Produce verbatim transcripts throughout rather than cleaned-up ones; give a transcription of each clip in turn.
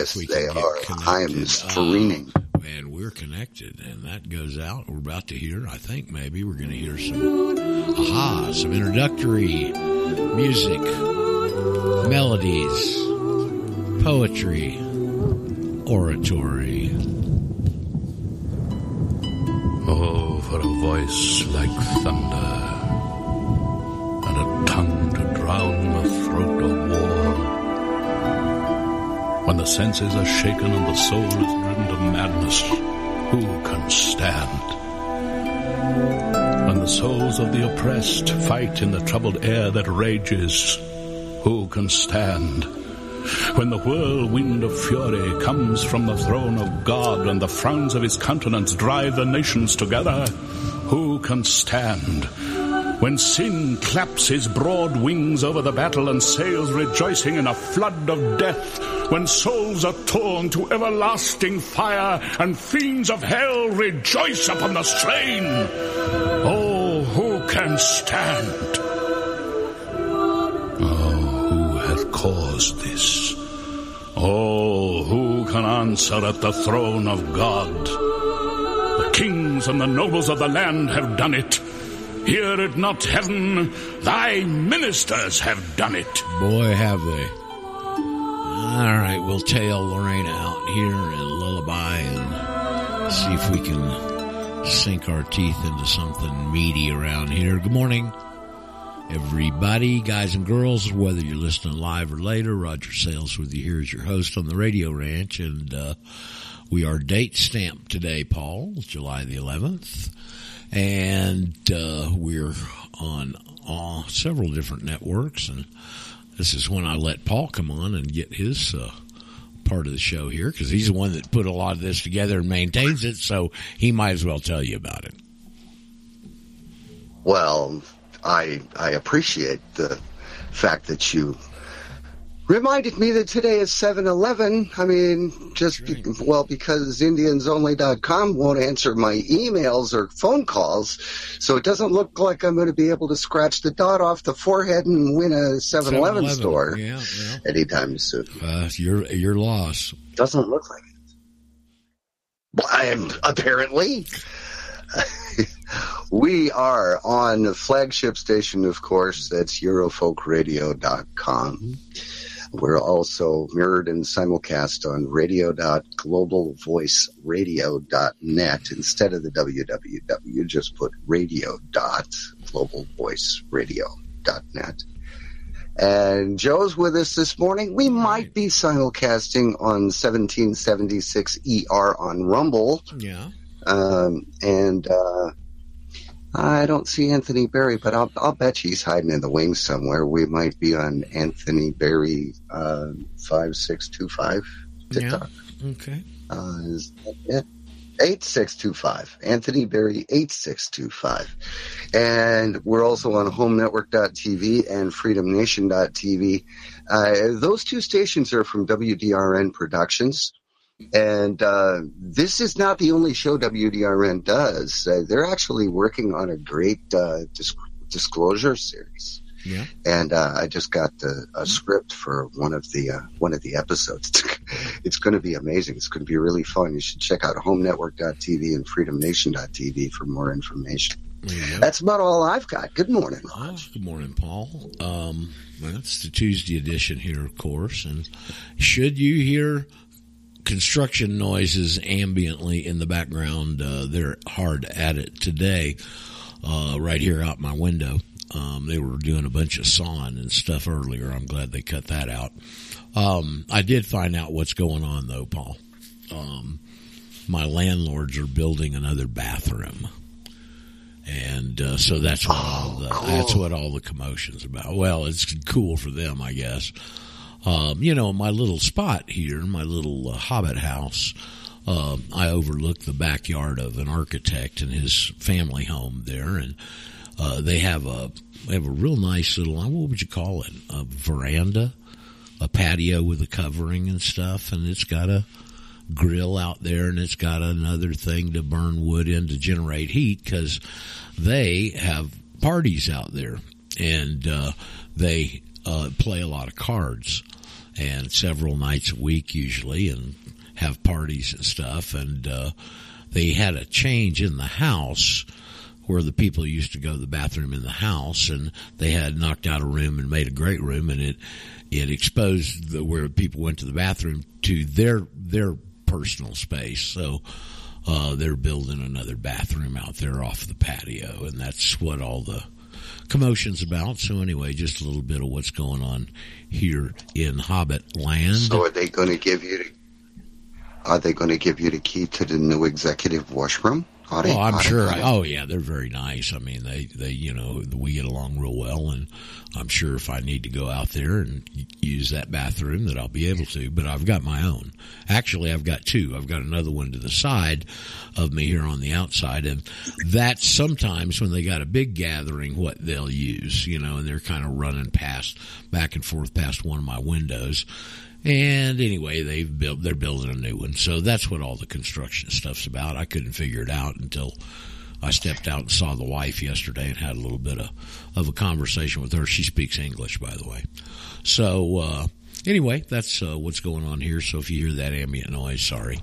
Yes, we they are. I am streaming. Uh, and we're connected, and that goes out. We're about to hear, I think maybe we're going to hear some, aha, some introductory music, melodies, poetry, oratory. Oh, for a voice like thunder, and a tongue to drown the throat of war. When the senses are shaken and the soul is driven to madness, who can stand? When the souls of the oppressed fight in the troubled air that rages, who can stand? When the whirlwind of fury comes from the throne of God and the frowns of his countenance drive the nations together, who can stand? When sin claps his broad wings over the battle and sails rejoicing in a flood of death, when souls are torn to everlasting fire and fiends of hell rejoice upon the slain, oh, who can stand? Caused this? Oh, who can answer at the throne of God? The kings and the nobles of the land have done it. Hear it not, heaven, thy ministers have done it. Boy, have they. All right, we'll tail Lorraine out here and lullaby and see if we can sink our teeth into something meaty around here. Good morning, everybody, guys and girls, whether you're listening live or later. Roger Sales with you here as your host on the Radio Ranch, and uh, we are date stamped today, Paul, July the eleventh, and uh, we're on uh, several different networks, and this is when I let Paul come on and get his uh, part of the show here, because he's the one that put a lot of this together and maintains it, so he might as well tell you about it. Well, I I appreciate the fact that you reminded me that today is seven eleven. I mean, just, be, well, because Indians Only dot com won't answer my emails or phone calls, so it doesn't look like I'm going to be able to scratch the dot off the forehead and win a seven eleven store yeah, yeah. anytime soon. Uh, your, your loss. Doesn't look like it. Well, I am, apparently. We are on the flagship station, of course, that's Eurofolk Radio dot com. We're also mirrored and simulcast on radio dot global voice radio dot net. Instead of the W W W, just put radio dot global voice radio dot net. And Joe's with us this morning. We might be simulcasting on seventeen seventy-six E R on Rumble. Yeah. Um, and, uh, I don't see Anthony Berry, but I'll, I'll bet he's hiding in the wings somewhere. We might be on Anthony Berry, uh, five six two five TikTok. Yeah. Okay. Uh, is that it? eight six two five. Anthony Berry, eight six two five. And we're also on home network dot t v and freedom nation dot t v. Uh, those two stations are from W D R N Productions. And uh, this is not the only show W D R N does. Uh, they're actually working on a great uh, disc- disclosure series. Yeah. And uh, I just got the, a script for one of the uh, one of the episodes. It's going to be amazing. It's going to be really fun. You should check out home network dot t v and freedom nation dot t v for more information. Yeah. That's about all I've got. Good morning. Oh, good morning, Paul. Um, well, it's the Tuesday edition here, of course. And should you hear construction noises ambiently in the background, uh, they're hard at it today, uh, right here out my window. Um, they were doing a bunch of sawing and stuff earlier. I'm glad they cut that out. Um, I did find out what's going on, though, Paul. Um, my landlords are building another bathroom. And uh, so that's what, all the, that's what all the commotion's about. Well, it's cool for them, I guess. Um, you know, my little spot here, my little uh, hobbit house, uh, I overlook the backyard of an architect and his family home there. And uh, they have a they have a real nice little, what would you call it, a veranda, a patio with a covering and stuff. And it's got a grill out there, and it's got another thing to burn wood in to generate heat because they have parties out there. And uh, they... Uh, play a lot of cards, and several nights a week usually, and have parties and stuff. And uh, they had a change in the house where the people used to go to the bathroom in the house, and they had knocked out a room and made a great room, and it it exposed the, where people went to the bathroom to their their personal space. So uh, they're building another bathroom out there off the patio, and that's what all the commotion's about. So anyway, just a little bit of what's going on here in Hobbit land. So are they going to give you the, are they going to give you the key to the new executive washroom? They, oh, I'm sure. They, oh, yeah, they're very nice. I mean, they, they, you know, we get along real well, and I'm sure if I need to go out there and use that bathroom that I'll be able to, but I've got my own. Actually, I've got two. I've got another one to the side of me here on the outside, and that's sometimes when they got a big gathering what they'll use, you know, and they're kind of running past, back and forth past one of my windows. And anyway, they've built, they're building a new one. So that's what all the construction stuff's about. I couldn't figure it out until I stepped out and saw the wife yesterday and had a little bit of, of a conversation with her. She speaks English, by the way. So uh, anyway, that's uh, what's going on here. So if you hear that ambient noise, sorry.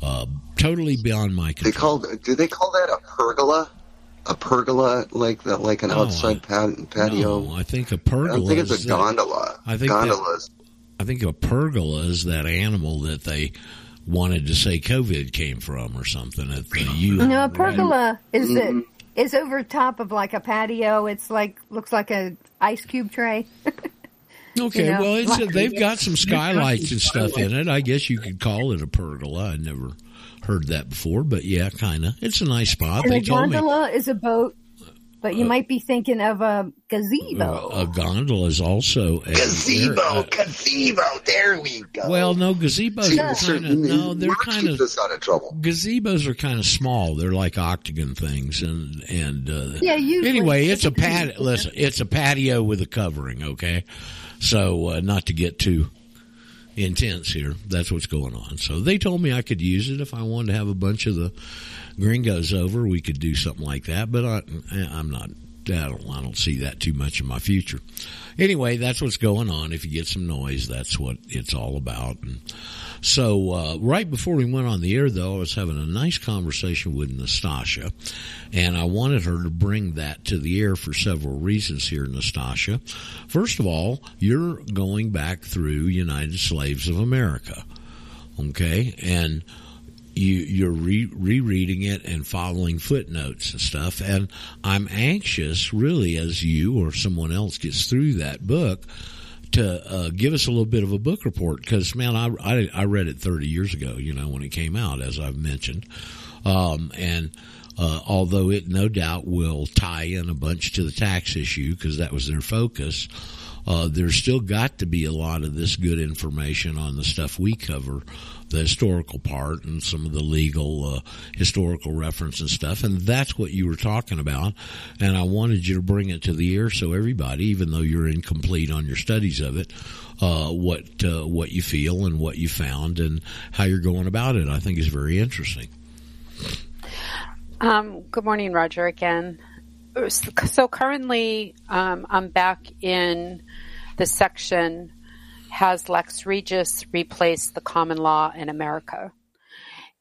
Uh, totally beyond my control. They call, do they call that a pergola? A pergola, like the, like an no, outside I, patio? No, I think a pergola. I don't think it's a gondola. I think gondolas. That, I think a pergola is that animal that they wanted to say COVID came from or something. At the U- no, a pergola right? is mm. it is over top of like a patio. It's like looks like a ice cube tray. Okay, you know? Well, it's a, they've got some skylights and stuff in it. I guess you could call it a pergola. I never heard that before, but yeah, kind of. It's a nice spot. And they a told gondola me. is a boat. But you uh, might be thinking of a gazebo. A gondola is also a gazebo. Uh, gazebo. There we go. Well, no, gazebos. Yeah. Are kinda, no, they're kind of gazebos are kind of small. They're like octagon things, and and uh, yeah. Usually. Anyway, it's a pat. Listen, it's a patio with a covering. Okay, so uh, not to get too intense here. That's what's going on. So they told me I could use it if I wanted to have a bunch of the gringos over. We could do something like that, but I, I'm not. I don't, I don't see that too much in my future. Anyway, that's what's going on. If you get some noise, that's what it's all about. And so uh, right before we went on the air, though, I was having a nice conversation with Nastasha, and I wanted her to bring that to the air for several reasons here, Nastasha. First of all, you're going back through United Slaves of America, okay, and You, you're re- rereading it and following footnotes and stuff. And I'm anxious, really, as you or someone else gets through that book, to uh, give us a little bit of a book report. Because, man, I, I, I read it thirty years ago, you know, when it came out, as I've mentioned. Um, and uh, although it no doubt will tie in a bunch to the tax issue because that was their focus, uh, there's still got to be a lot of this good information on the stuff we cover, the historical part and some of the legal uh, historical reference and stuff, and that's what you were talking about, and I wanted you to bring it to the air so everybody, even though you're incomplete on your studies of it, uh, what uh, what you feel and what you found and how you're going about it, I think is very interesting. Um, good morning, Roger, again. So currently um, I'm back in the section, has Lex Regis replaced the common law in America?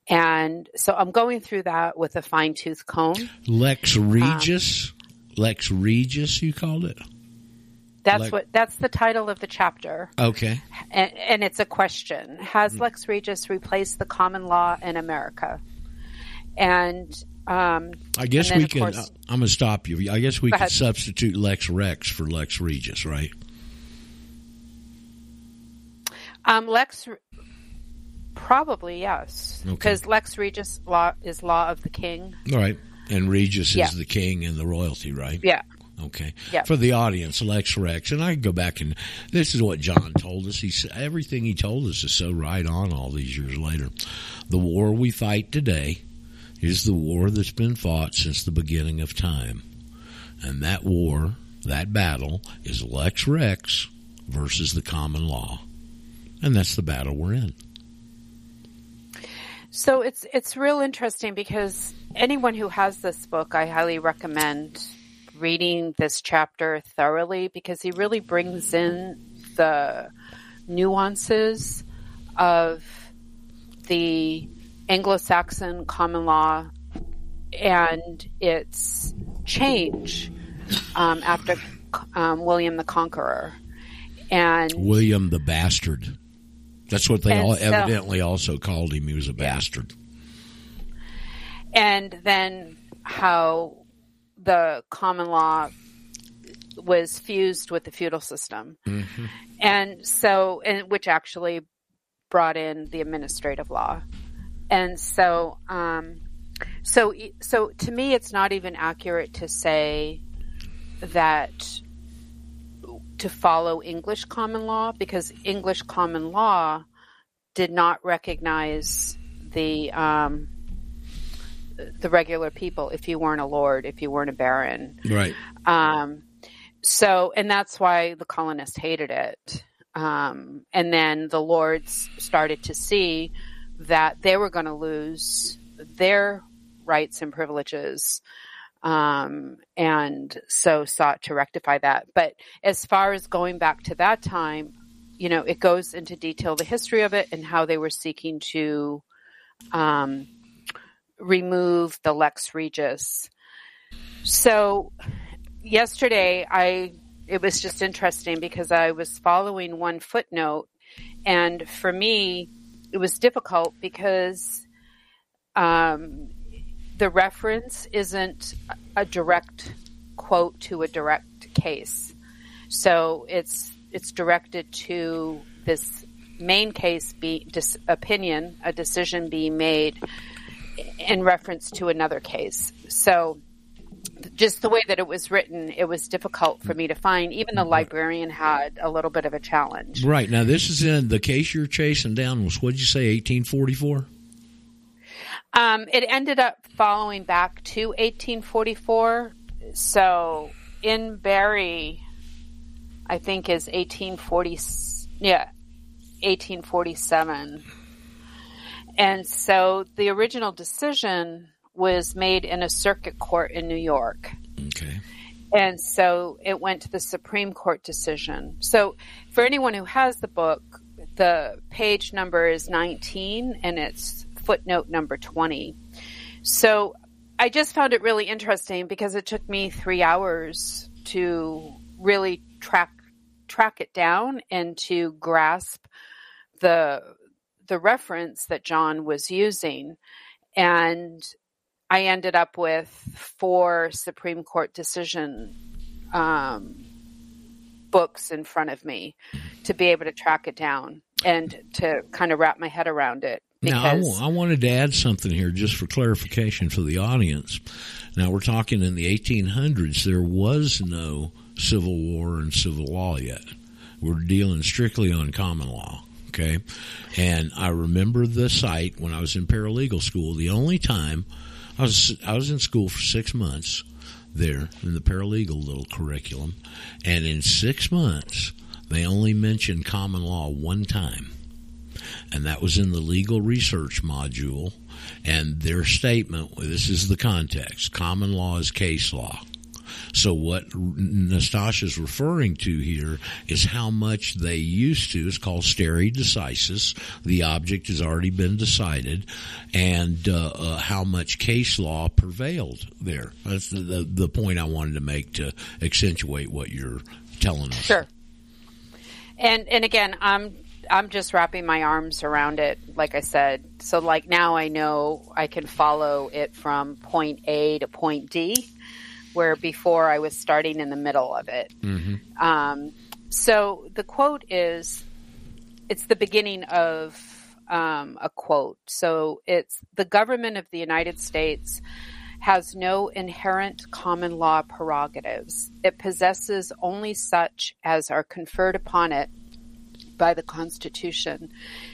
And so I'm going through that with a fine-tooth comb. Lex Regis? Um, Lex Regis, you called it? That's Lex- what. That's the title of the chapter. Okay. And, and it's a question. Has mm-hmm. Lex Regis replaced the common law in America? And um, I guess we can course, – I'm going to stop you. I guess we could substitute Lex Rex for Lex Regis, right? Um, Lex, probably yes, because okay. Lex Regis law is law of the king. All right, and Regis yeah. is the king and the royalty, right? Yeah. Okay. Yeah. For the audience, Lex Rex, and I can go back and this is what John told us. He said everything he told us is so right on all these years later. The war we fight today is the war that's been fought since the beginning of time, and that war, that battle, is Lex Rex versus the common law. And that's the battle we're in. So it's it's real interesting because anyone who has this book, I highly recommend reading this chapter thoroughly because he really brings in the nuances of the Anglo-Saxon common law and its change um, after um, William the Conqueror. And William the Bastard. That's what they all so, evidently also called him. He was a yeah. bastard. And then how the common law was fused with the feudal system. Mm-hmm. And so, and which actually brought in the administrative law. And so, um, so, so to me, it's not even accurate to say that to follow English common law, because English common law did not recognize the, um, the regular people. If you weren't a lord, if you weren't a baron. Right. Um, so, and that's why the colonists hated it. Um, and then the lords started to see that they were going to lose their rights and privileges, um, and so sought to rectify that. But as far as going back to that time, you know, it goes into detail the history of it and how they were seeking to um, remove the Lex Regis. So yesterday, I it was just interesting because I was following one footnote, and for me, it was difficult because um, the reference isn't a direct quote to a direct case. So it's it's directed to this main case be, dis, opinion, a decision being made in reference to another case. So just the way that it was written, it was difficult for me to find. Even the librarian had a little bit of a challenge. Right. Now, this is in the case you're chasing down was, what did you say, eighteen forty-four? Um, it ended up following back to eighteen forty-four. So in Barry, I think, is eighteen forty, yeah, eighteen forty-seven. And so the original decision was made in a circuit court in New York. Okay. And so it went to the Supreme Court decision. So for anyone who has the book, the page number is nineteen and it's footnote number twenty. So I just found it really interesting because it took me three hours to really track track it down and to grasp the the reference that John was using. And I ended up with four Supreme Court decision um, books in front of me to be able to track it down and to kind of wrap my head around it. Now, I, w- I wanted to add something here just for clarification for the audience. Now, we're talking in the eighteen hundreds. There was no civil war and civil law yet. We're dealing strictly on common law. Okay. And I remember the site when I was in paralegal school. The only time I was I was in school for six months there in the paralegal little curriculum, and in six months they only mentioned common law one time, and that was in the legal research module. And their statement, well, this is the context: common law is case law. So what Nastasha's referring to here is how much they used to. It's called stare decisis. The object has already been decided, and uh, uh, how much case law prevailed there. That's the, the, the point I wanted to make to accentuate what you're telling us. Sure. And and again, I'm I'm just wrapping my arms around it, like I said. So like now I know I can follow it from point A to point D, where before I was starting in the middle of it. Mm-hmm. Um, so the quote is, it's the beginning of um, a quote. So it's, the government of the United States has no inherent common law prerogatives. It possesses only such as are conferred upon it by the Constitution,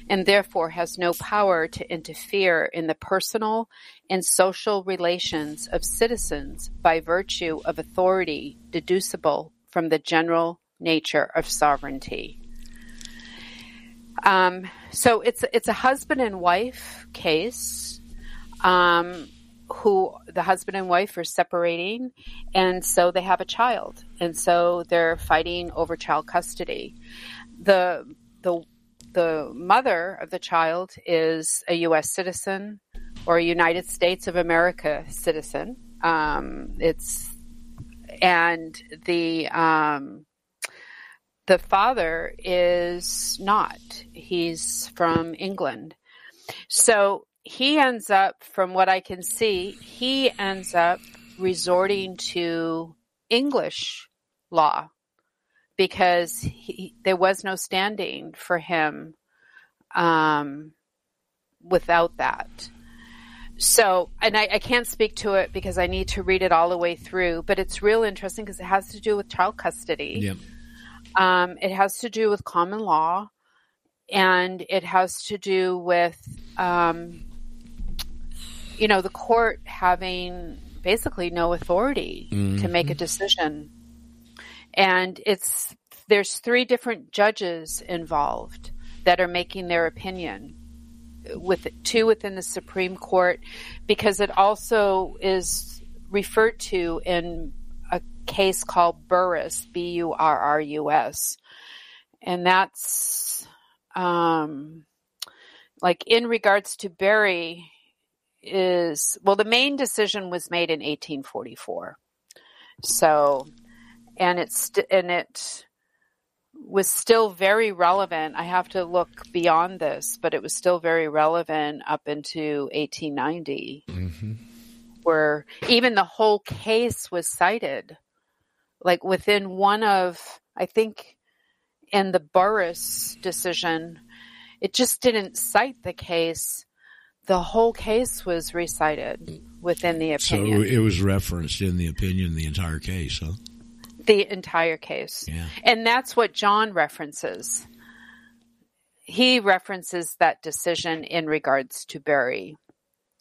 and therefore has no power to interfere in the personal and social relations of citizens by virtue of authority deducible from the general nature of sovereignty. Um, so it's it's a husband and wife case, um, who the husband and wife are separating, and so they have a child, and so they're fighting over child custody. The the the mother of the child is a U S citizen or a United States of America citizen. Um, it's and the um, the father is not. He's from England, so he ends up, from what I can see, he ends up resorting to English law because he, there was no standing for him um, without that. So, and I, I can't speak to it because I need to read it all the way through, but it's real interesting because it has to do with child custody. Yeah. Um, it has to do with common law, and it has to do with, um, you know, the court having basically no authority mm-hmm. to make a decision. And it's, there's three different judges involved that are making their opinion, with two within the Supreme Court, because it also is referred to in a case called Burrus, B U R R U S. And that's, um, like in regards to Barry is, well, the main decision was made in eighteen forty-four. So, and it's, and it was still very relevant. I have to look beyond this, but it was still very relevant up into eighteen ninety, mm-hmm. where even the whole case was cited. Like within one of, I think, in the Burris decision, it just didn't cite the case. The whole case was recited within the opinion. So it was referenced in the opinion, the entire case, huh? The entire case. Yeah. And that's what John references. He references that decision in regards to Barry.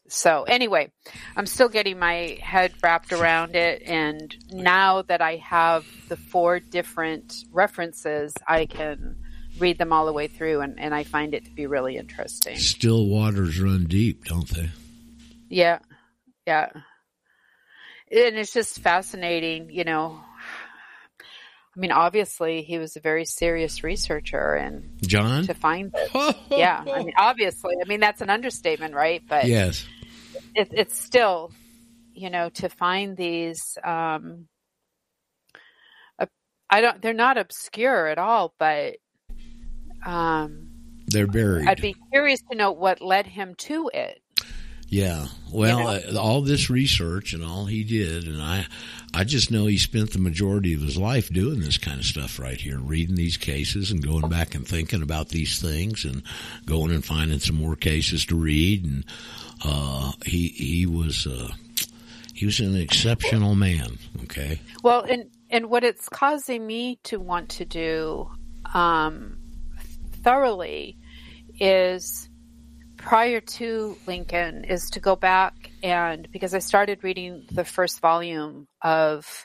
So anyway, I'm still getting my head wrapped around it. And now that I have the four different references, I can read them all the way through. And, and I find it to be really interesting. Still waters run deep, don't they? Yeah. Yeah. And it's just fascinating, you know. I mean, obviously, he was a very serious researcher, and John to find this. Yeah, I mean, obviously, I mean that's an understatement, right? But yes, it, it's still, you know, to find these. Um, uh, I don't; they're not obscure at all, but um, they're buried. I'd be curious to know what led him to it. Yeah, well, you know? uh, all this research and all he did, and I. I just know he spent the majority of his life doing this kind of stuff right here, reading these cases and going back and thinking about these things and going and finding some more cases to read. And uh, he he was uh, he was an exceptional man. Okay. Well, and and what it's causing me to want to do um, thoroughly is prior to Lincoln is to go back. And because I started reading the first volume of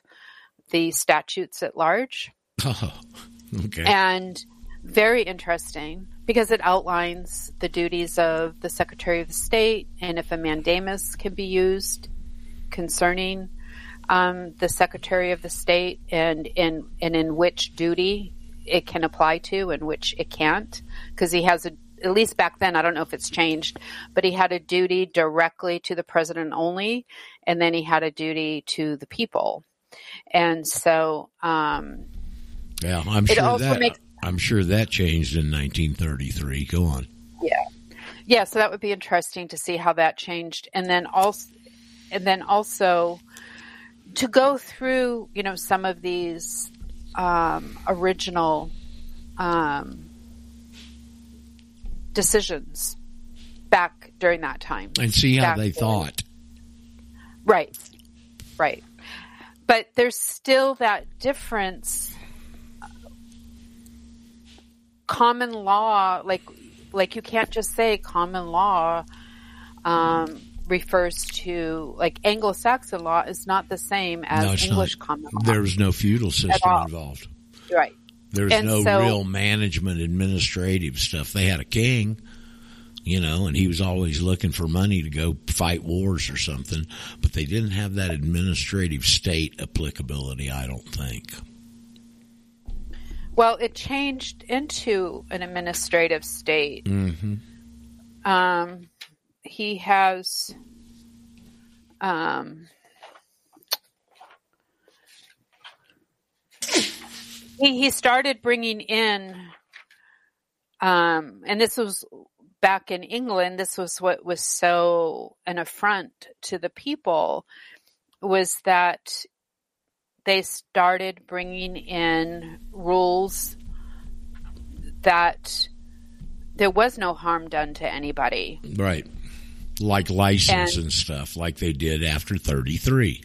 the Statutes at Large. Oh, okay. And very interesting because it outlines the duties of the Secretary of State and if a mandamus can be used concerning um, the Secretary of the State and in, and in which duty it can apply to and which it can't, because he has a at least back then, I don't know if it's changed, but he had a duty directly to the president only, and then he had a duty to the people. And so, um, yeah, I'm sure that makes, I'm sure that changed in nineteen thirty-three. Go on. Yeah. Yeah. So that would be interesting to see how that changed. And then also, and then also to go through, you know, some of these, um, original, um, decisions back during that time and see how back they then. Thought. Right. Right. But there's still that difference. Common law, like, like you can't just say common law, um, refers to like Anglo-Saxon law is not the same as no, English not. Common law. There's no feudal system involved. Right. There's and no so, real management, administrative stuff. They had a king, you know, and he was always looking for money to go fight wars or something. But they didn't have that administrative state applicability, I don't think. Well, it changed into an administrative state. Mm-hmm. Um, he has, um, he, he started bringing in, um, and this was back in England, this was what was so an affront to the people, was that they started bringing in rules that there was no harm done to anybody. Right. Like license and, and stuff, like they did after thirty-three.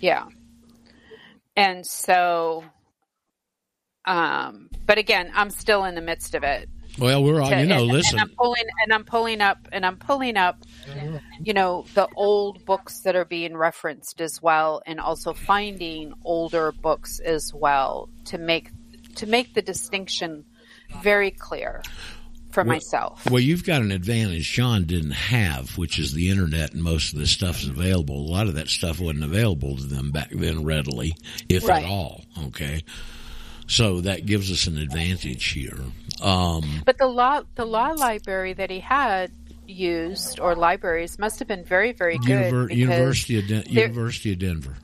Yeah. And so, um, but again, I'm still in the midst of it. Well, we're all, to, you know, and, listen. And I'm pulling, and I'm pulling up, and I'm pulling up, you know, the old books that are being referenced as well, and also finding older books as well to make to make the distinction very clear for well, myself. Well, you've got an advantage Sean didn't have, which is the internet, and most of this stuff's available. A lot of that stuff wasn't available to them back then readily, if right. at all. Okay. So that gives us an advantage here. Um, but the law, the law library that he had used, or libraries, must have been very, very good. Univer- University of De- University of Denver,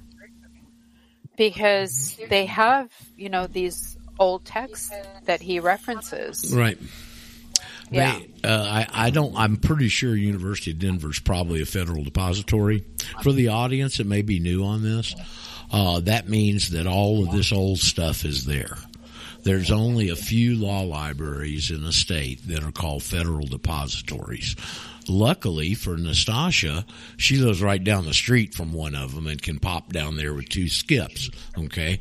because they have, you know, these old texts that he references, right? Yeah, they, uh, I, I don't. I'm pretty sure University of Denver is probably a federal depository. For the audience, it may be new on this. Uh, that means that all of this old stuff is there. There's only a few law libraries in the state that are called federal depositories. Luckily for Nastasha, she lives right down the street from one of them and can pop down there with two skips, okay?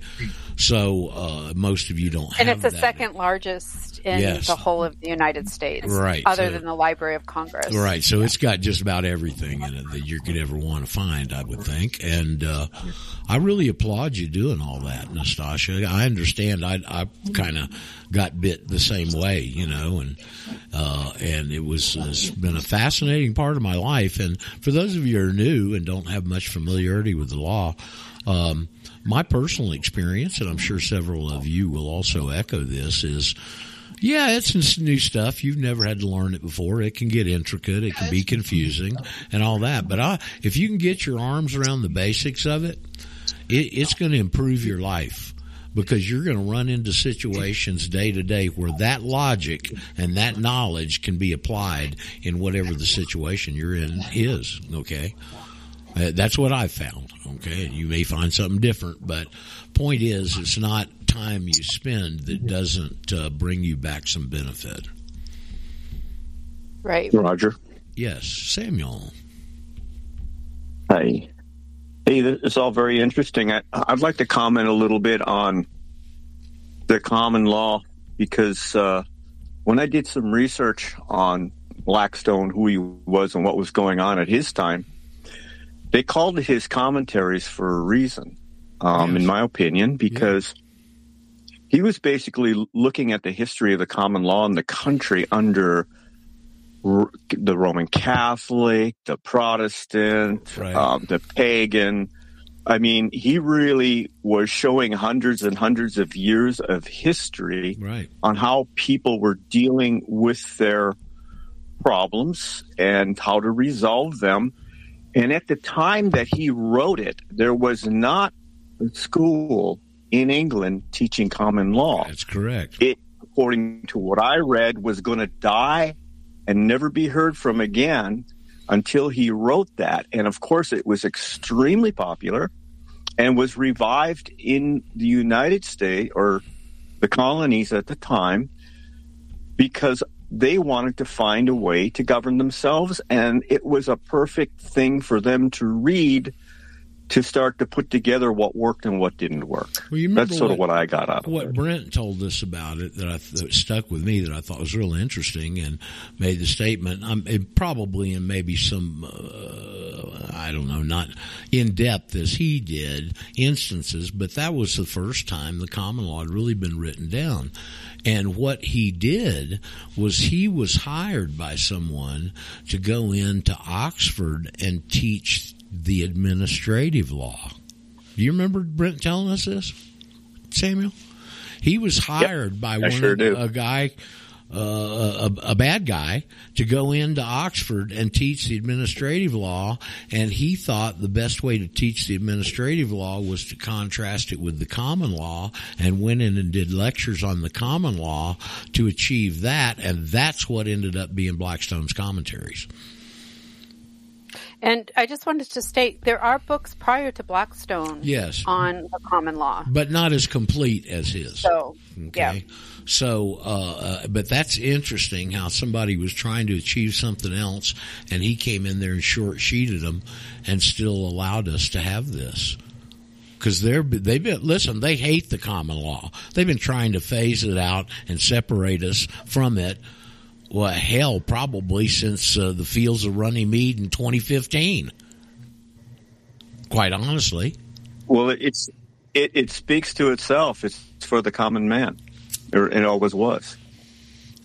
So uh, most of you don't have that. And it's the second largest in yes. the whole of the United States, right? other so, than the Library of Congress. Right, so yeah. it's got just about everything in it that you could ever want to find, I would think. And uh, I really applaud you doing all that, Nastasha. I understand. I, I kind of got bit the same way, you know, and uh, and it was it's been a fascinating Fascinating part of my life. And for those of you who are new and don't have much familiarity with the law, um, my personal experience, and I'm sure several of you will also echo this, is yeah, it's new stuff. You've never had to learn it before. It can get intricate. It can be confusing and all that. But I, if you can get your arms around the basics of it, it it's going to improve your life. Because you're going to run into situations day to day where that logic and that knowledge can be applied in whatever the situation you're in is, okay? That's what I found, okay? You may find something different, but point is it's not time you spend that doesn't uh, bring you back some benefit. Right. Roger. Yes, Samuel. Hi. Hey, this is all very interesting. I, I'd like to comment a little bit on the common law because uh, when I did some research on Blackstone, who he was and what was going on at his time, they called his commentaries for a reason, um, yes. in my opinion, because yeah. he was basically looking at the history of the common law in the country under the Roman Catholic, the Protestant, right. um, the pagan. I mean, he really was showing hundreds and hundreds of years of history right. on how people were dealing with their problems and how to resolve them. And at the time that he wrote it, there was not a school in England teaching common law. That's correct. It, according to what I read, was going to die and never be heard from again until he wrote that. And, of course, it was extremely popular and was revived in the United States or the colonies at the time because they wanted to find a way to govern themselves. And it was a perfect thing for them to read to start to put together what worked and what didn't work. Well, you That's sort what, of what I got out of it. What Brent told us about it that, I, that stuck with me that I thought was really interesting and made the statement, um, it probably in maybe some, uh, I don't know, not in-depth as he did instances, but that was the first time the common law had really been written down. And what he did was he was hired by someone to go into Oxford and teach the administrative law. Do you remember Brent telling us this, Samuel? He was hired yep, by one sure of, a guy, uh, a, a bad guy, to go into Oxford and teach the administrative law, and he thought the best way to teach the administrative law was to contrast it with the common law, and went in and did lectures on the common law to achieve that, and that's what ended up being Blackstone's Commentaries. And I just wanted to state there are books prior to Blackstone yes. on the common law. But not as complete as his. So, okay. Yeah. So, uh, but that's interesting how somebody was trying to achieve something else and he came in there and short-sheeted them and still allowed us to have this. Because they're, they've been, listen, they hate the common law. They've been trying to phase it out and separate us from it. Well, hell, probably since uh, the fields of Runnymede in twenty fifteen, quite honestly. Well, it's it, it speaks to itself. It's for the common man. It always was.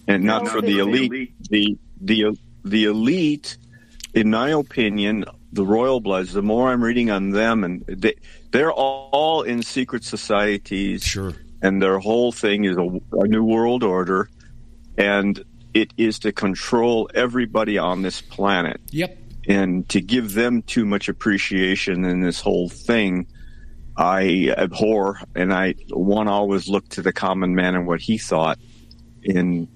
And not for the elite. The, the, the elite, in my opinion, the royal bloods, the more I'm reading on them, and they, they're all, all in secret societies. Sure. And their whole thing is a, a new world order. And it is to control everybody on this planet. Yep. And to give them too much appreciation in this whole thing, I abhor, and I one always looked to the common man and what he thought in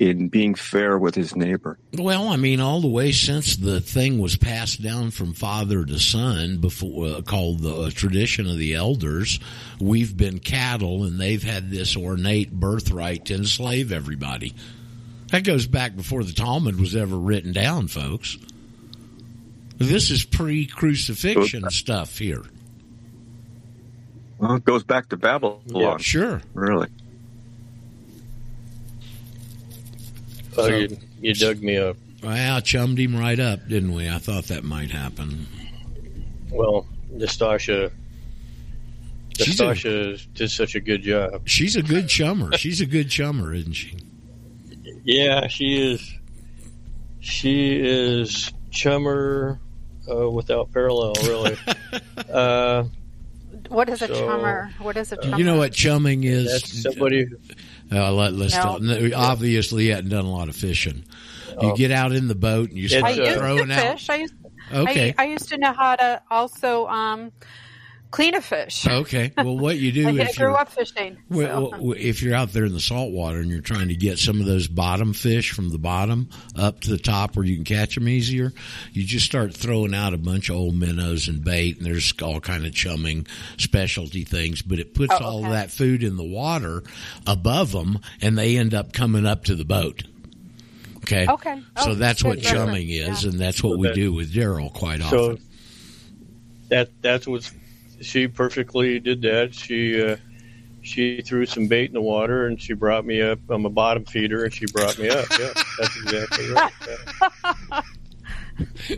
in being fair with his neighbor. Well, I mean, all the way since the thing was passed down from father to son, before uh, called the uh, tradition of the elders, we've been cattle, and they've had this ornate birthright to enslave everybody. That goes back before the Talmud was ever written down, folks. This is pre-crucifixion stuff here. Well, it goes back to Babylon. Yeah, sure. Really. Oh, you, you dug me up. Well, I chummed him right up, didn't we? I thought that might happen. Well, Nastasha... Nastasha did such a good job. She's a good chummer. She's a good chummer, isn't she? Yeah, she is. She is chummer uh, without parallel, really. Uh, what is so, a chummer? What is a chummer? You know what chumming is? That's somebody. Uh, let, let's no. No, obviously, you hadn't done a lot of fishing. You oh. get out in the boat and you start throwing out. I used to fish. I used, okay. I, I used to know how to also. Um, Clean a fish. Okay. Well, what you do is. I grew up fishing. Well, so. If you're out there in the salt water and you're trying to get some of those bottom fish from the bottom up to the top where you can catch them easier, you just start throwing out a bunch of old minnows and bait, and there's all kind of chumming specialty things, but it puts oh, okay. all that food in the water above them, and they end up coming up to the boat. Okay. Okay. So oh, that's what chumming is, yeah. and that's what we do with Daryl quite so often. That that's what's. She perfectly did that. She uh, she threw some bait in the water, and she brought me up. I'm a bottom feeder, and she brought me up. Yeah, that's exactly right. Yeah.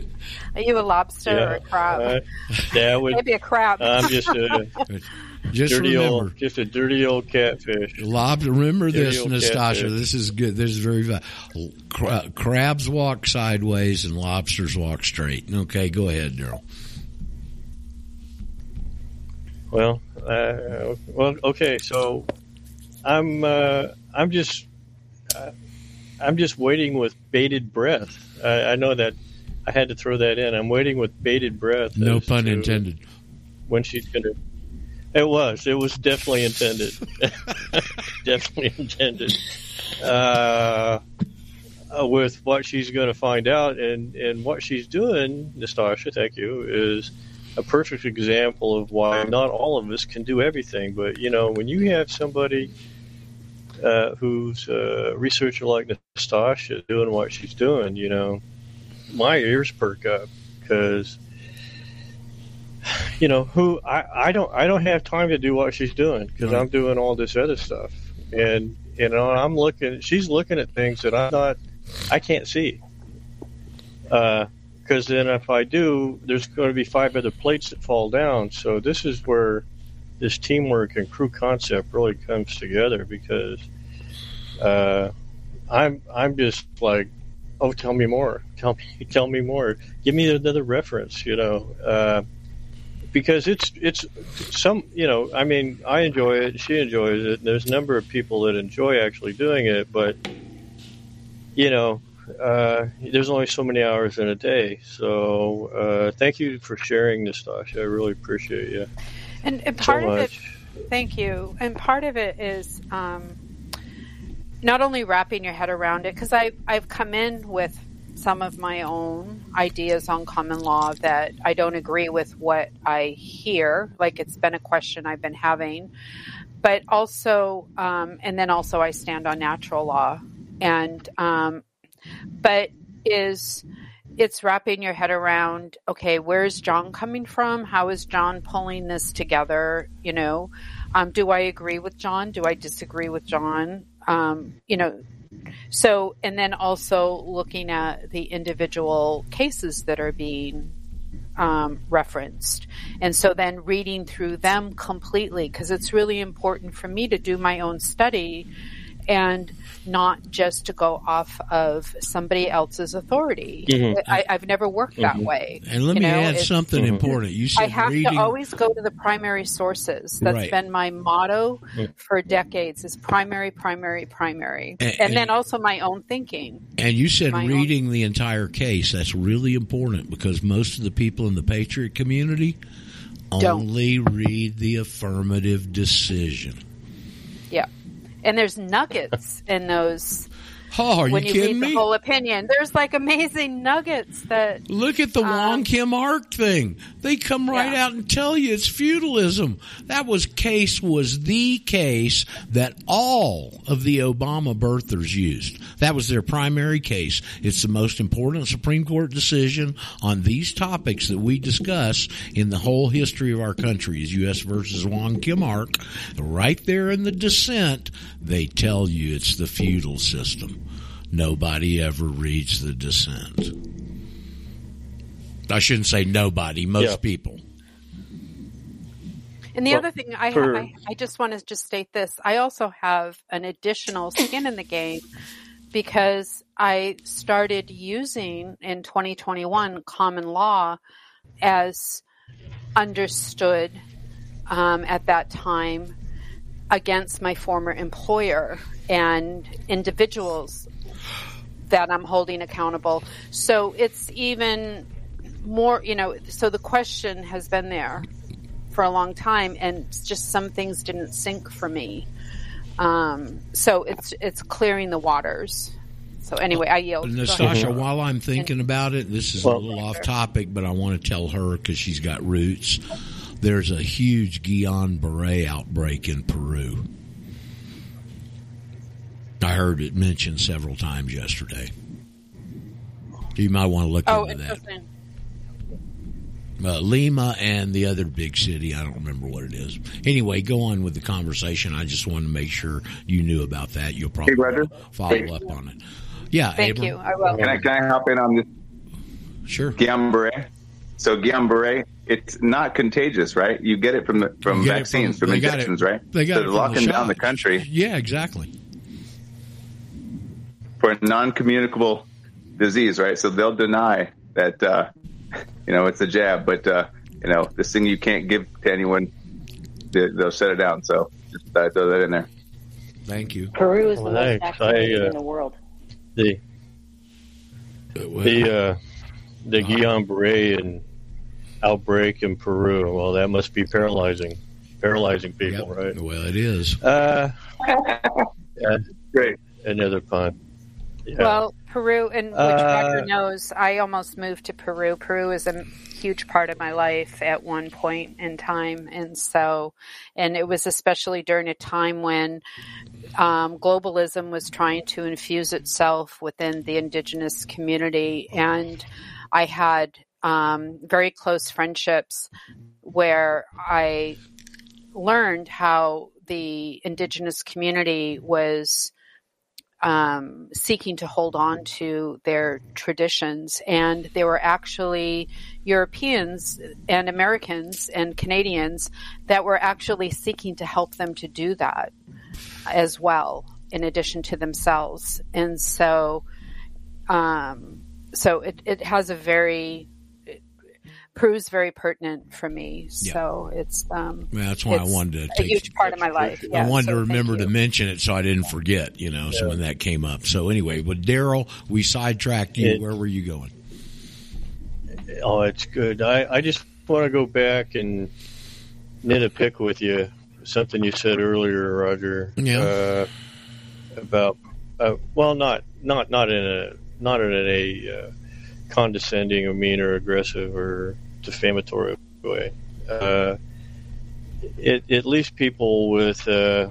Are you a lobster yeah, or a crab? Uh, that would, Maybe a crab. I'm just a just dirty remember, old, just a dirty old catfish. Lob, remember dirty this, Nastasha. This is good. This is very valuable. Cra- crabs walk sideways, and lobsters walk straight. Okay, go ahead, Daryl. Well, uh, well, okay. So, I'm, uh, I'm just, uh, I'm just waiting with bated breath. I, I know that I had to throw that in. I'm waiting with bated breath. No pun to, intended. When she's gonna? It was. It was definitely intended. definitely intended. Uh, with what she's going to find out and and what she's doing, Nastasha. Thank you. Is a perfect example of why not all of us can do everything. But, you know, when you have somebody uh, who's a researcher like Nastasha doing what she's doing, you know, my ears perk up because, you know, who I, I don't I don't have time to do what she's doing because I'm doing all this other stuff. And, you know, I'm looking, she's looking at things that I'm not, I can't see. Uh Because then if I do, there's going to be five other plates that fall down. So this is where this teamwork and crew concept really comes together because uh, I'm I'm just like, oh, tell me more. Tell me, tell me more. Give me another reference, you know. Uh, because it's it's some, you know, I mean, I enjoy it, she enjoys it, and there's a number of people that enjoy actually doing it, but, you know, uh, there's only so many hours in a day. So uh, thank you for sharing, Nastasha. I really appreciate you. And, and part so of it, thank you. And part of it is um, not only wrapping your head around it, because I've come in with some of my own ideas on common law that I don't agree with what I hear. Like, it's been a question I've been having, but also, um, and then also I stand on natural law, and, um, but is it's wrapping your head around, okay, where's John coming from? How is John pulling this together? You know, um, do I agree with John? Do I disagree with John? Um, you know, so, and then also looking at the individual cases that are being um, referenced. And so then reading through them completely, because it's really important for me to do my own study and not just to go off of somebody else's authority. Mm-hmm. I, I've never worked mm-hmm. that way. And let you me know, add something mm-hmm. important. You said I have reading. to always go to the primary sources. That's right. Been my motto for decades, is primary, primary, primary. And, and, and then also my own thinking. And you said my reading own. the entire case. That's really important, because most of the people in the patriot community only Don't. read the affirmative decision. Yeah. And there's nuggets in those. Oh, are you when you kidding read me? The whole opinion, there's like amazing nuggets that. Look at the um, Wong Kim Ark thing. They come right yeah. out and tell you it's feudalism. That was case was the case that all of the Obama birthers used. That was their primary case. It's the most important Supreme Court decision on these topics that we discuss in the whole history of our country, is U S versus Wong Kim Ark. Right there in the dissent, they tell you it's the feudal system. Nobody ever reads the dissent. I shouldn't say nobody, most yeah. people. And the well, other thing, I, for... I I just want to just state this. I also have an additional skin in the game, because I started using in twenty twenty-one common law as understood um, at that time against my former employer and individuals that I'm holding accountable. So it's even more, you know, so the question has been there for a long time, and just some things didn't sink for me. Um, so it's it's clearing the waters. So anyway, I yield. Nastasha, while I'm thinking about it, this is a little off topic, but I want to tell her because she's got roots. There's a huge Guillain-Barré outbreak in Peru. I heard it mentioned several times yesterday. You might want to look oh, into that. Uh, Lima and the other big city, I don't remember what it is. Anyway, go on with the conversation. I just wanted to make sure you knew about that. You'll probably hey, Roger, follow thank up you. on it. Yeah, Thank Abram. you. I will. Can I, can I hop in on this? Sure. Guillain-Barré. So Guillain-Barré, it's not contagious, right? You get it from the from vaccines, from, from injections, it, right? They got so it they're locking the down the country. Yeah, exactly. For a non-communicable disease, right? So they'll deny that, uh, you know, it's a jab, but, uh, you know, this thing you can't give to anyone, they'll shut it down. So just uh, throw that in there. Thank you. Peru is well, the most vaccinated uh, in the world. The, the, uh, the Guillain-Barré and outbreak in Peru, well, that must be paralyzing, paralyzing people, yep. right? Well, it is. Uh, yeah. Great. Another pun. Yeah. Well, Peru, and which uh, Roger knows, I almost moved to Peru. Peru is a huge part of my life at one point in time. And so, and it was especially during a time when um, globalism was trying to infuse itself within the indigenous community. And I had um, very close friendships where I learned how the indigenous community was Um, seeking to hold on to their traditions. And they were actually Europeans and Americans and Canadians that were actually seeking to help them to do that as well, in addition to themselves. And so, um, so it, it has a very, Peru's very pertinent for me. Yeah. So it's um, well, that's why it's I wanted to take a huge part of my life. Yeah, I wanted so to remember to mention it so I didn't forget, you know, yeah. so when that came up. So anyway, with Daryl, we sidetracked you. It, Where were you going? Oh, it's good. I, I just want to go back and knit a pick with you. Something you said earlier, Roger, yeah. uh, about, uh, well, not, not, not in a, not in a, uh, condescending or mean or aggressive or defamatory way. Uh, it, it leaves people with, uh,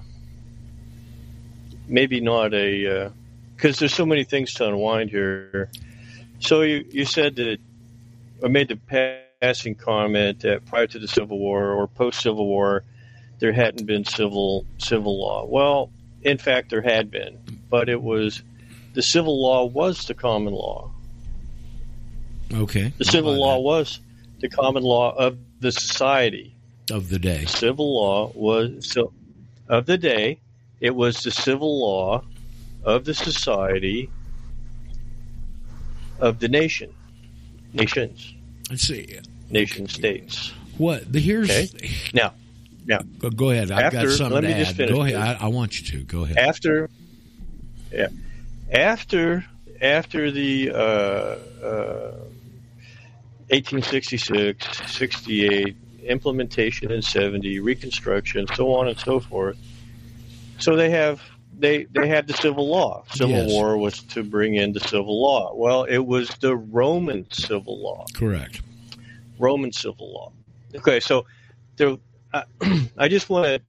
maybe not a, uh, cause there's so many things to unwind here. So you, you said that, or made the passing comment that prior to the Civil War or post Civil War, there hadn't been civil civil law. Well, in fact, there had been, but it was the civil law was the common law. Okay. The civil law that. was the common law of the society of the day. Civil law was so of the day. It was the civil law of the society of the nation, nations. Let's see, nation okay. states. What the here's okay. now. Yeah. Go ahead. I've after, got something to add. Go ahead. I, I want you to. Go ahead. After, yeah, after after the uh, uh, eighteen sixty-six, sixty-eight, implementation in seventy, Reconstruction, so on and so forth. So they have they they had the civil law. Civil yes. war was to bring in the civil law. Well, it was the Roman civil law. Correct. Roman civil law. Okay, so there. I, I just want to.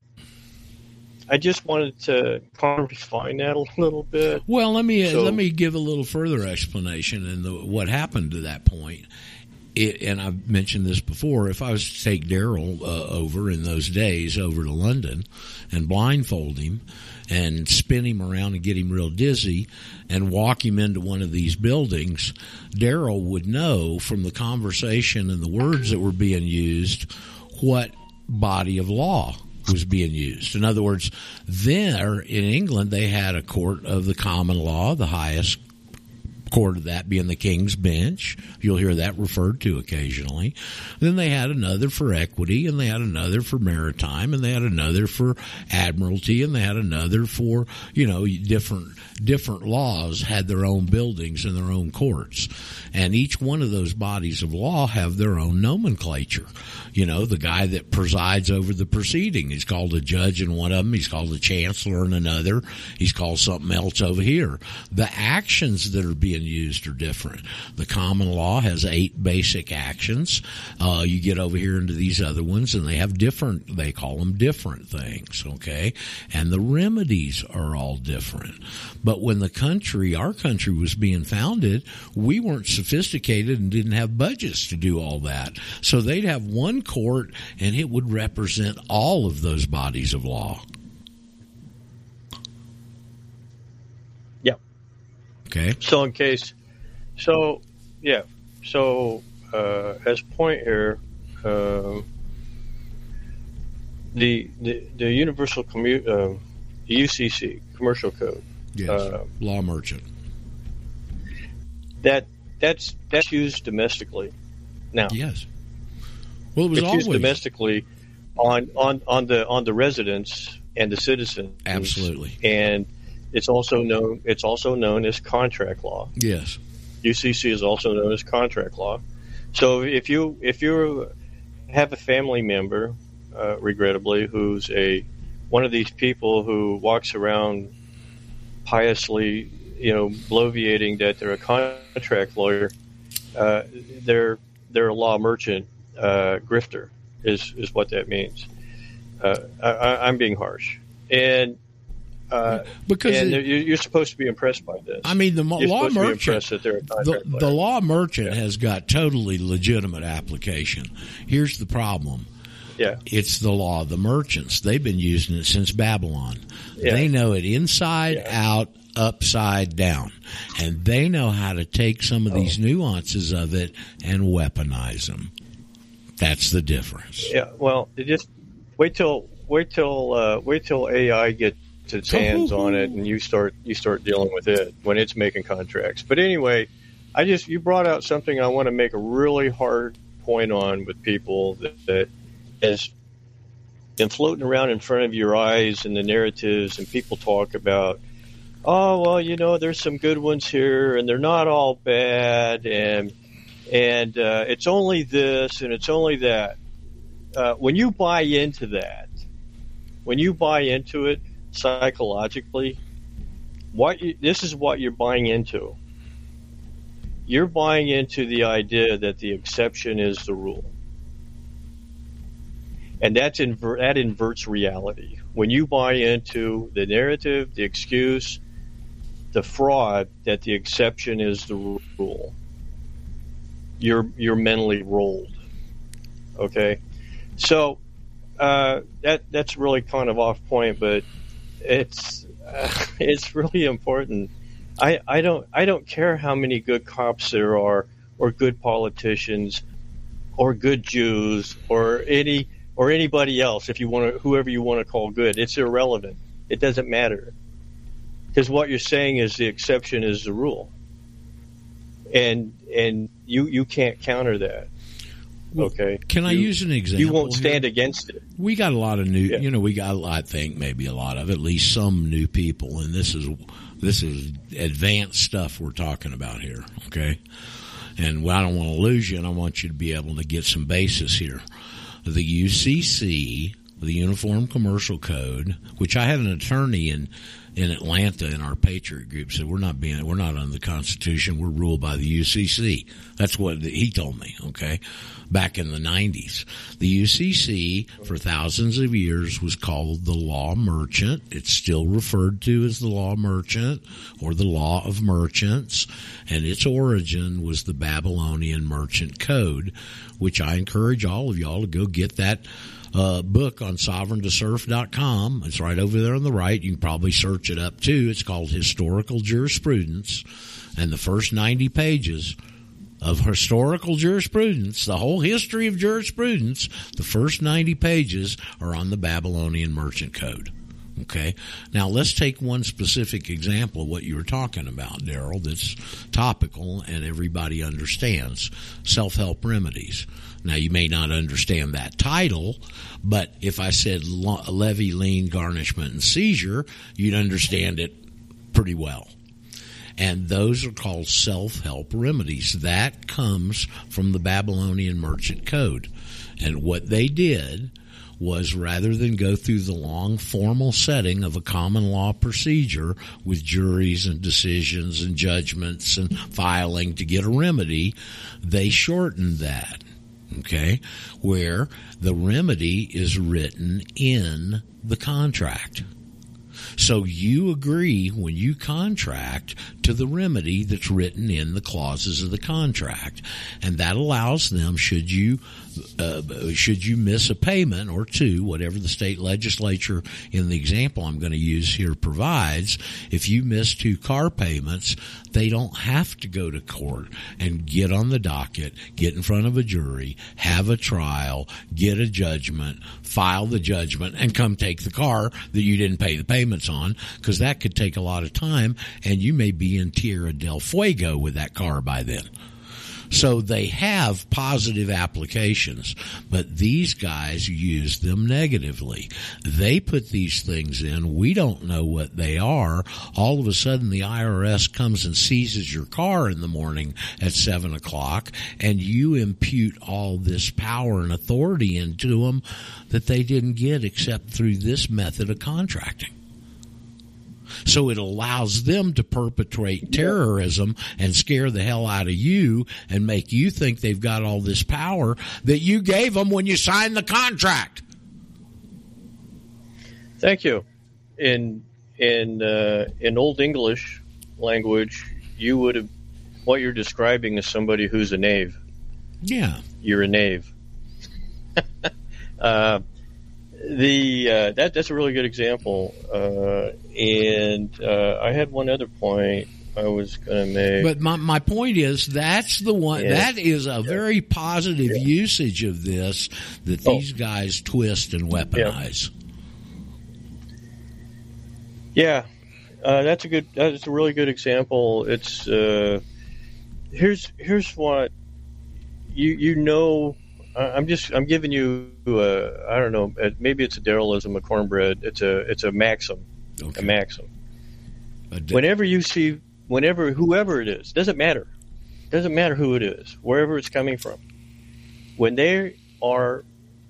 I just wanted to kind of refine that a little bit. Well, let me so, let me give a little further explanation and the, what happened to that point. It, and I've mentioned this before. If I was to take Daryl uh, over in those days over to London and blindfold him and spin him around and get him real dizzy and walk him into one of these buildings, Daryl would know from the conversation and the words that were being used what body of law was being used. In other words, there in England, they had a court of the common law, the highest court of that being the King's Bench. You'll hear that referred to occasionally. Then they had another for equity, and they had another for maritime, and they had another for admiralty, and they had another for, you know, different different laws had their own buildings and their own courts. And each one of those bodies of law have their own nomenclature. You know, the guy that presides over the proceeding, he's called a judge in one of them, he's called a chancellor in another, he's called something else over here. The actions that are being used are different. The common law has eight basic actions. Uh, you get over here into these other ones, and they have different, they call them different things, okay? And the remedies are all different. But when the country, our country was being founded, we weren't sophisticated and didn't have budgets to do all that. So they'd have one court, and it would represent all of those bodies of law. Okay. So in case, so yeah, so uh, as point here, uh, the, the the universal commu- uh, U C C commercial code, yes, uh, law merchant. That that's that's used domestically now. Yes. Well, it was it's always used domestically on, on, on the on the residents and the citizens. Absolutely. And It's also known. It's also known as contract law. Yes, U C C is also known as contract law. So if you if you have a family member, uh, regrettably, who's a one of these people who walks around piously, you know, bloviating that they're a contract lawyer, uh, they're they're a law merchant uh, grifter is is what that means. Uh, I, I'm being harsh and. Uh, because and it, you're supposed to be impressed by this. I mean, the you're law merchant, the, the law merchant yeah. has got totally legitimate application. Here's the problem. Yeah. It's the law of the merchants. They've been using it since Babylon. Yeah. They know it inside, yeah. out, upside down. And they know how to take some of oh. these nuances of it and weaponize them. That's the difference. Yeah. Well, just wait till wait till uh, wait till A I gets its hands on it, and you start you start dealing with it when it's making contracts. But anyway, I just you brought out something I want to make a really hard point on with people that, that has been floating around in front of your eyes in the narratives, and people talk about, oh, well, you know, there's some good ones here, and they're not all bad, and and uh, it's only this and it's only that. Uh, when you buy into that, when you buy into it psychologically, what you, this is what you're buying into. You're buying into the idea that the exception is the rule. And that's inver- that inverts reality. When you buy into the narrative, the excuse, the fraud that the exception is the rule, you're you're mentally rolled. Okay? So uh, that that's really kind of off point, but it's uh, it's really important. I, I don't I don't care how many good cops there are, or good politicians, or good Jews, or any or anybody else. If you want to, whoever you want to call good, it's irrelevant. It doesn't matter, because what you're saying is the exception is the rule, and and you you can't counter that. Well, okay. Can I you, use an example? You won't stand here? Against it. We got a lot of new, yeah. you know, we got, I think, maybe a lot of, at least some new people, and this is this is advanced stuff we're talking about here, okay? And I don't want to lose you, and I want you to be able to get some basis here. The U C C, the Uniform Commercial Code, which I have an attorney in in Atlanta in our Patriot group, said we're not being we're not under the Constitution. We're ruled by the U C C. That's what he told me. Okay, back in the nineties, the U C C for thousands of years was called the Law Merchant. It's still referred to as the Law Merchant or the Law of Merchants, and its origin was the Babylonian Merchant Code, which I encourage all of y'all to go get that uh, book on sovereign to serf dot com. It's right over there on the right. You can probably search it up too. It's called Historical Jurisprudence, and the first ninety pages of Historical Jurisprudence, the whole history of jurisprudence, the first ninety pages are on the Babylonian Merchant Code. Okay. Now let's take one specific example of what you were talking about, Daryl, that's topical and everybody understands: self-help remedies. Now you may not understand that title, but if I said levy, lien, garnishment, and seizure, you'd understand it pretty well. And those are called self-help remedies. That comes from the Babylonian Merchant Code. And what they did was, rather than go through the long formal setting of a common law procedure with juries and decisions and judgments and filing to get a remedy, they shortened that. Okay, where the remedy is written in the contract. So you agree when you contract to the remedy that's written in the clauses of the contract, and that allows them, should you uh, should you miss a payment or two, whatever the state legislature in the example I'm going to use here provides, if you miss two car payments, they don't have to go to court and get on the docket, get in front of a jury, have a trial, get a judgment, file the judgment, and come take the car that you didn't pay the payments on, because that could take a lot of time, and you may be in Tierra del Fuego with that car by then. So they have positive applications, but these guys use them negatively. They put these things in. We don't know what they are. All of a sudden, the I R S comes and seizes your car in the morning at seven o'clock, and you impute all this power and authority into them that they didn't get except through this method of contracting. So it allows them to perpetrate terrorism and scare the hell out of you and make you think they've got all this power that you gave them when you signed the contract. Thank you. In in uh, in Old English language, you would have what you're describing is somebody who's a knave. Yeah, you're a knave. uh, The uh, that that's a really good example, uh, and uh, I had one other point I was going to make. But my my point is that's the one yeah. that is a yeah. very positive yeah. usage of this that oh. these guys twist and weaponize. Yeah, yeah. Uh, that's a good that's a really good example. It's uh, here's here's what you you know, I'm just I'm giving you a, I don't know, maybe it's a Darylism, a cornbread. It's a it's a maxim, okay. a maxim. A de- whenever you see, whenever whoever it is, doesn't matter, doesn't matter who it is, wherever it's coming from, when they are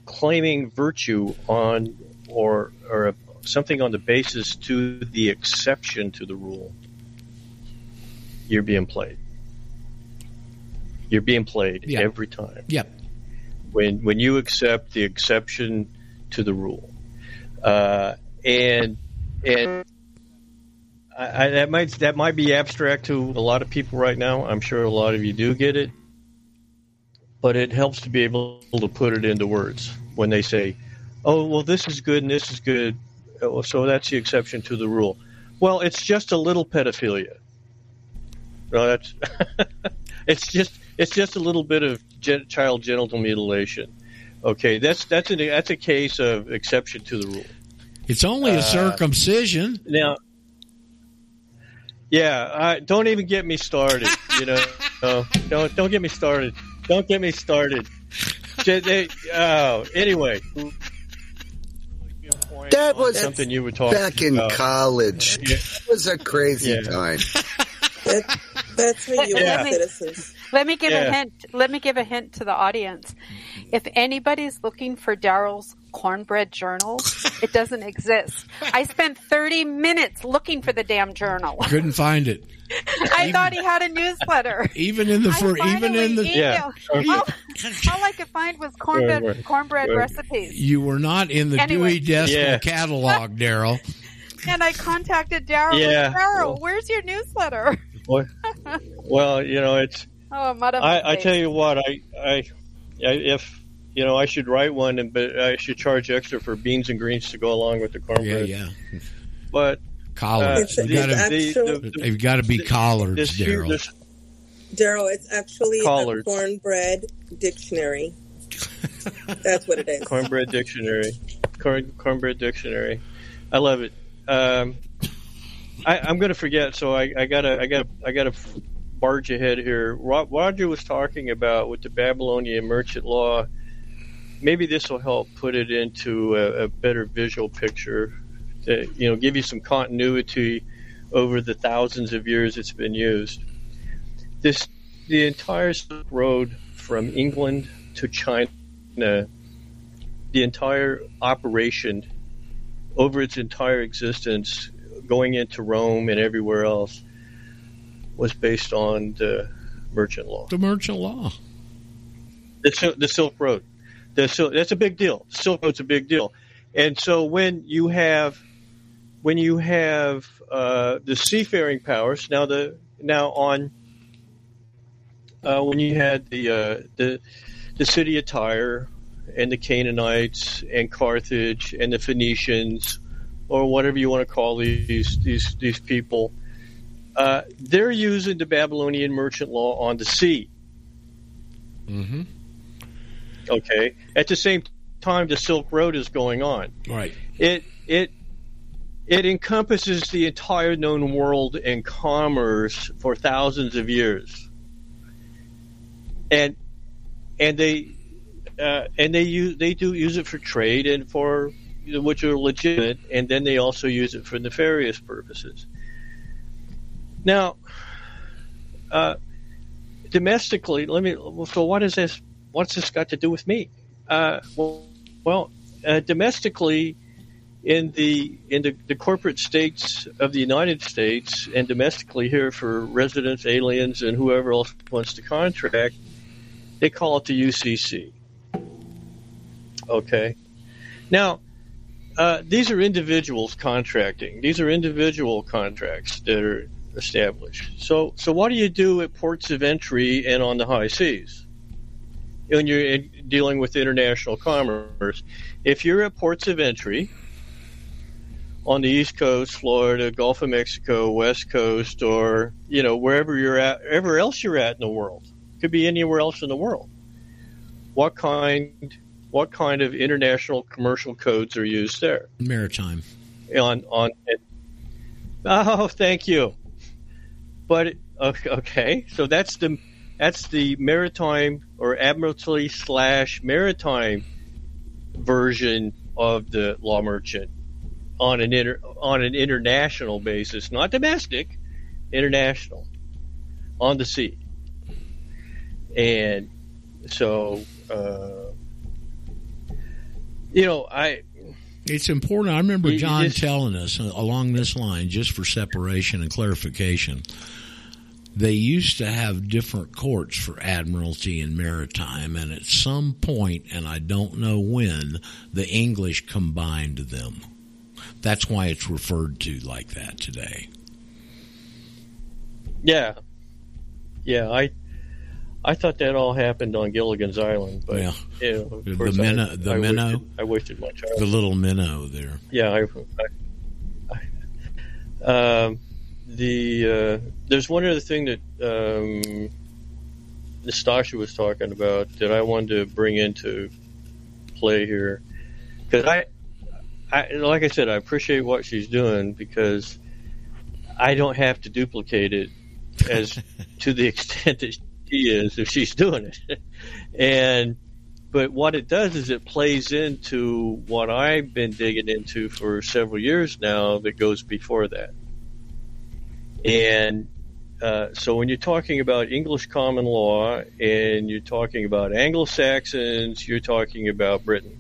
claiming virtue on or or a, something on the basis to the exception to the rule, you're being played. You're being played yep. every time. Yep. When when you accept the exception to the rule, uh, and and I, I, that might that might be abstract to a lot of people right now. I'm sure a lot of you do get it, but it helps to be able to put it into words when they say, "Oh, well, this is good and this is good," so that's the exception to the rule. Well, it's just a little pedophilia. No, that's it's just it's just a little bit of gen- child genital mutilation. Okay, that's that's a that's a case of exception to the rule. It's only a uh, circumcision. Now, yeah, I, don't even get me started. You know, no, don't don't get me started. Don't get me started. They, oh, anyway. That was something you were talking back in about. College. Yeah. It was a crazy yeah. time. That, that's who you yeah. are, citizens. Let me give yeah. a hint. Let me give a hint to the audience. If anybody's looking for Daryl's cornbread journal, it doesn't exist. I spent thirty minutes looking for the damn journal. Couldn't find it. I even, thought he had a newsletter. Even in the for, even in the yeah. all, all I could find was cornbread cornbread, cornbread recipes. You were not in the anyway. Dewey Decimal yeah. catalog, Daryl. And I contacted Daryl. Yeah. Daryl, well, where's your newsletter? Well, you know, it's. Oh, I, I tell you what, I, I, I, if you know, I should write one, and but I should charge extra for beans and greens to go along with the cornbread. Yeah, yeah. But collards, uh, they've got to be collards, Daryl. Daryl, it's actually collards. A cornbread dictionary. That's what it is. Cornbread dictionary, corn cornbread dictionary. I love it. Um, I, I'm going to forget, so I, I gotta, I gotta, I gotta. barge ahead here. Roger was talking about with the Babylonian merchant law. Maybe this will help put it into a, a better visual picture to, you know, give you some continuity over the thousands of years it's been used. This, the entire Silk Road from England to China, the entire operation over its entire existence, going into Rome and everywhere else, was based on the merchant law. The merchant law. The, the Silk Road. The, so that's a big deal. Silk Road's a big deal. And so when you have when you have uh, the seafaring powers now the now on uh, when you had the uh, the the city of Tyre and the Canaanites and Carthage and the Phoenicians or whatever you want to call these these these people. Uh, they're using the Babylonian merchant law on the sea. Mm-hmm. Okay. At the same time, the Silk Road is going on. Right. It it it encompasses the entire known world and commerce for thousands of years. And and they uh, and they use they do use it for trade and for which are legitimate, and then they also use it for nefarious purposes. Now, uh, domestically, let me. So, what is this? What's this got to do with me? Uh, well, well, uh, domestically, in the in the, the corporate states of the United States, and domestically here for residents, aliens, and whoever else wants to contract, they call it the U C C. Okay. Now. Uh, these are individuals contracting. These are individual contracts that are established. So, so what do you do at ports of entry and on the high seas when you're in dealing with international commerce? If you're at ports of entry on the East Coast, Florida, Gulf of Mexico, West Coast, or you know wherever you're at, wherever else you're at in the world, could be anywhere else in the world. What kind? What kind of international commercial codes are used there? Maritime. On on. Oh, thank you. But okay, so that's the That's the maritime or admiralty slash maritime version of the law merchant on an inter- on an international basis, not domestic, international, on the sea. And so, uh, you know, I... It's important. I remember John it, telling us along this line, just for separation and clarification, they used to have different courts for admiralty and maritime, and at some point, and I don't know when, the English combined them. That's why it's referred to like that today. Yeah. Yeah, I... I thought that all happened on Gilligan's Island, but yeah. you know, of course the minnow, I, the I minnow, wasted, I wasted my time. The little minnow there. Yeah, I, I, I, um, the uh, there's one other thing that um, Nastasha was talking about that I wanted to bring into play here, because I, I, like I said, I appreciate what she's doing because I don't have to duplicate it as to the extent that. She, She is if she's doing it, and but what it does is it plays into what I've been digging into for several years now that goes before that. And uh, so when you're talking about English common law and you're talking about Anglo-Saxons, you're talking about Britain.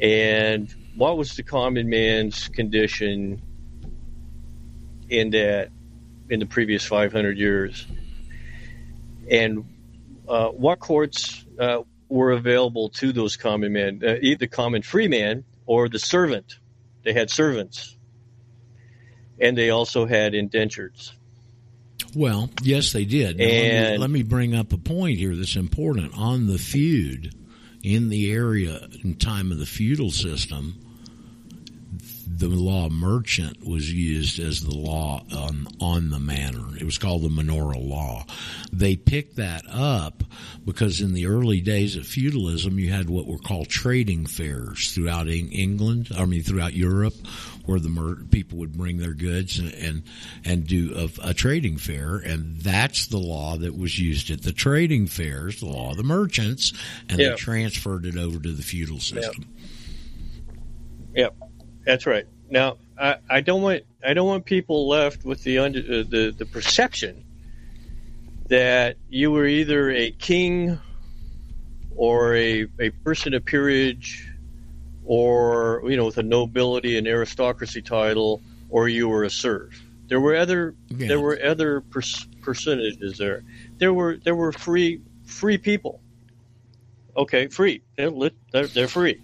And what was the common man's condition in that in the previous five hundred years? And uh, what courts uh, were available to those common men, uh, either common free man or the servant? They had servants, and they also had indentures. Well, yes, they did. Now, and let me, let me bring up a point here that's important on the feud in the area in time of the feudal system. The law merchant was used as the law on, on the manor. It was called the manorial law. They picked that up because in the early days of feudalism, you had what were called trading fairs throughout England, I mean throughout Europe, where the mer- people would bring their goods and and, and do a, a trading fair, and that's the law that was used at the trading fairs, the law of the merchants, and yep. they transferred it over to the feudal system. Yep. yep. That's right. Now, I, I don't want I don't want people left with the under, uh, the the perception that you were either a king or a a person of peerage, or you know, with a nobility and aristocracy title, or you were a serf. There were other yeah. there were other per, percentages there. There were there were free free people. Okay, free. They're they're, they're free.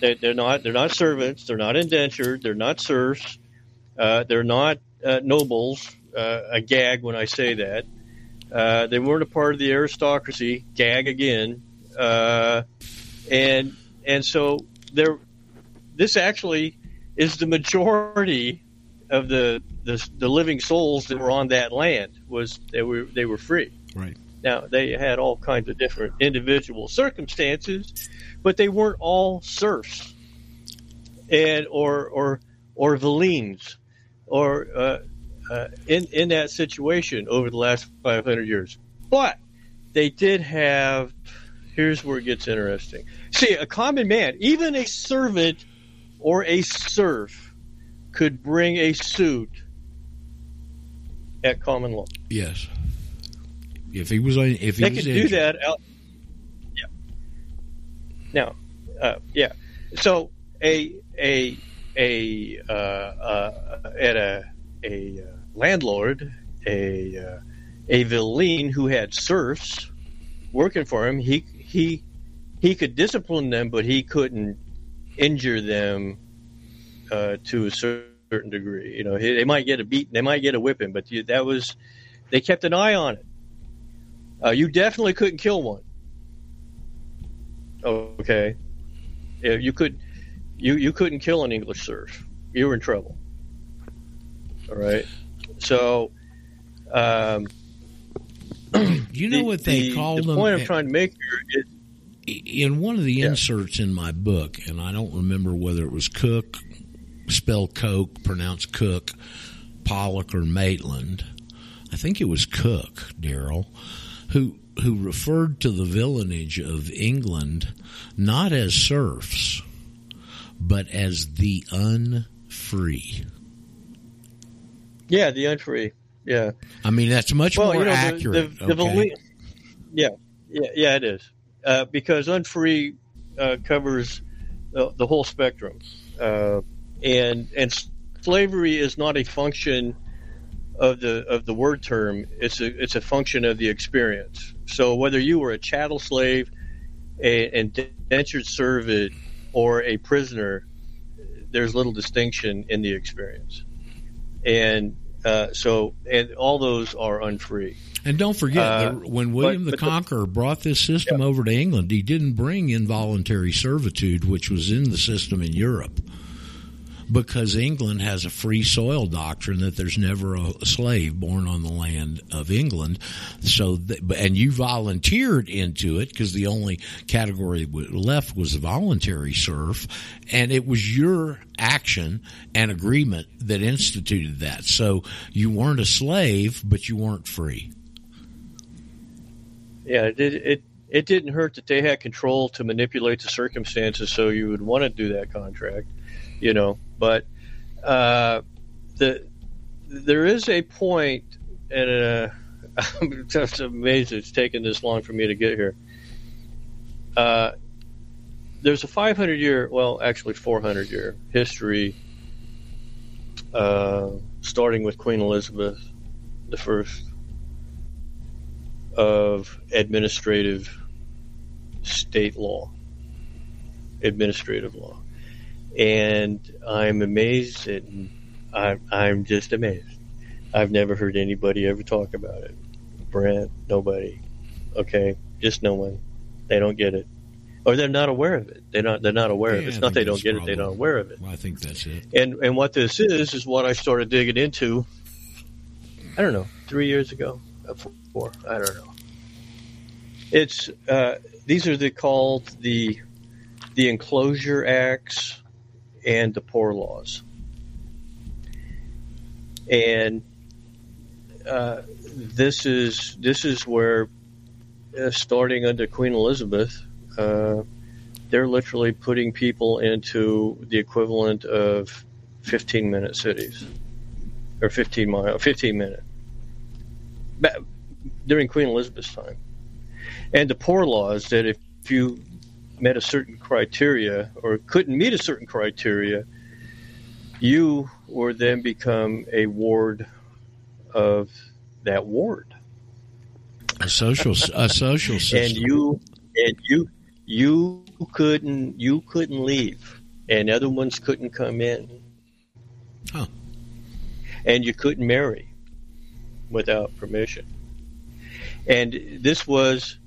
They're not. They're not servants. They're not indentured. They're not serfs. Uh, they're not uh, nobles. Uh, I gag when I say that. Uh, they weren't a part of the aristocracy. Gag again. Uh, and and so there. This actually is the majority of the, the the living souls that were on that land. Was they were they were free. Right. Now, they had all kinds of different individual circumstances, but they weren't all serfs and or or or villeins or uh, uh, in, in that situation over the last five hundred years. But they did have – here's where it gets interesting. See, a common man, even a servant or a serf, could bring a suit at common law. Yes. If he was, if he they was could injured. do that. Out, yeah. Now, uh, yeah. So a a a uh, uh, at a a uh, landlord, a uh, a villain who had serfs working for him, he he he could discipline them, but he couldn't injure them uh, to a certain degree. You know, he, they might get a beating, they might get a whipping, but that was they kept an eye on it. Uh, you definitely couldn't kill one. Okay, you could, you you couldn't kill an English serf. You were in trouble. All right. So, um, you know the, what they the, call the them. The point I'm trying to make here is in one of the yeah. inserts in my book, and I don't remember whether it was Cook, spell Coke, pronounced Cook, Pollock, or Maitland. I think it was Cook, Daryl, who who referred to the villainage of England not as serfs, but as the unfree. Yeah, the unfree. Yeah. I mean, that's much well, more you know, accurate. The, the, okay? the, yeah, yeah, yeah, it is. Uh, because unfree uh, covers uh, the whole spectrum. Uh, and and slavery is not a function of the of the word term. It's a, it's a function of the experience. So whether you were a chattel slave, an indentured servant, or a prisoner, there's little distinction in the experience. And uh, so and all those are unfree. And don't forget, uh, the, when William but, the but Conqueror the, brought this system yeah. over to England, he didn't bring involuntary servitude, which was in the system in Europe, because England has a free soil doctrine that there's never a slave born on the land of England. So, th- and you volunteered into it because the only category left was the voluntary serf, and it was your action and agreement that instituted that. So you weren't a slave, but you weren't free. Yeah, it it it didn't hurt that they had control to manipulate the circumstances, so you would want to do that contract, you know. But uh, the there is a point, and uh, I'm just amazed it's taken this long for me to get here. Uh, there's a five hundred year, well, actually four hundred year history, uh, starting with Queen Elizabeth the First, of administrative state law, administrative law. And I'm amazed, and I'm, I'm just amazed. I've never heard anybody ever talk about it. Brent, nobody. Okay, just no one. They don't get it. Or they're not aware of it. They're not, they're not aware yeah, of it. It's I not they don't get probably, it, they're not aware of it. Well, I think that's it. And, and what this is, is what I started digging into, I don't know, three years ago. Four, I don't know. It's uh, these are the, called the the Enclosure Acts and the Poor Laws, and uh, this is this is where uh, starting under Queen Elizabeth, uh, they're literally putting people into the equivalent of fifteen minute cities or fifteen mile, fifteen minute. During Queen Elizabeth's time. And the poor laws that if you met a certain criteria or couldn't meet a certain criteria, you were then become a ward of that ward. A social, a social system. And you, and you, you couldn't, you couldn't leave, and other ones couldn't come in. Huh. And you couldn't marry without permission. And this was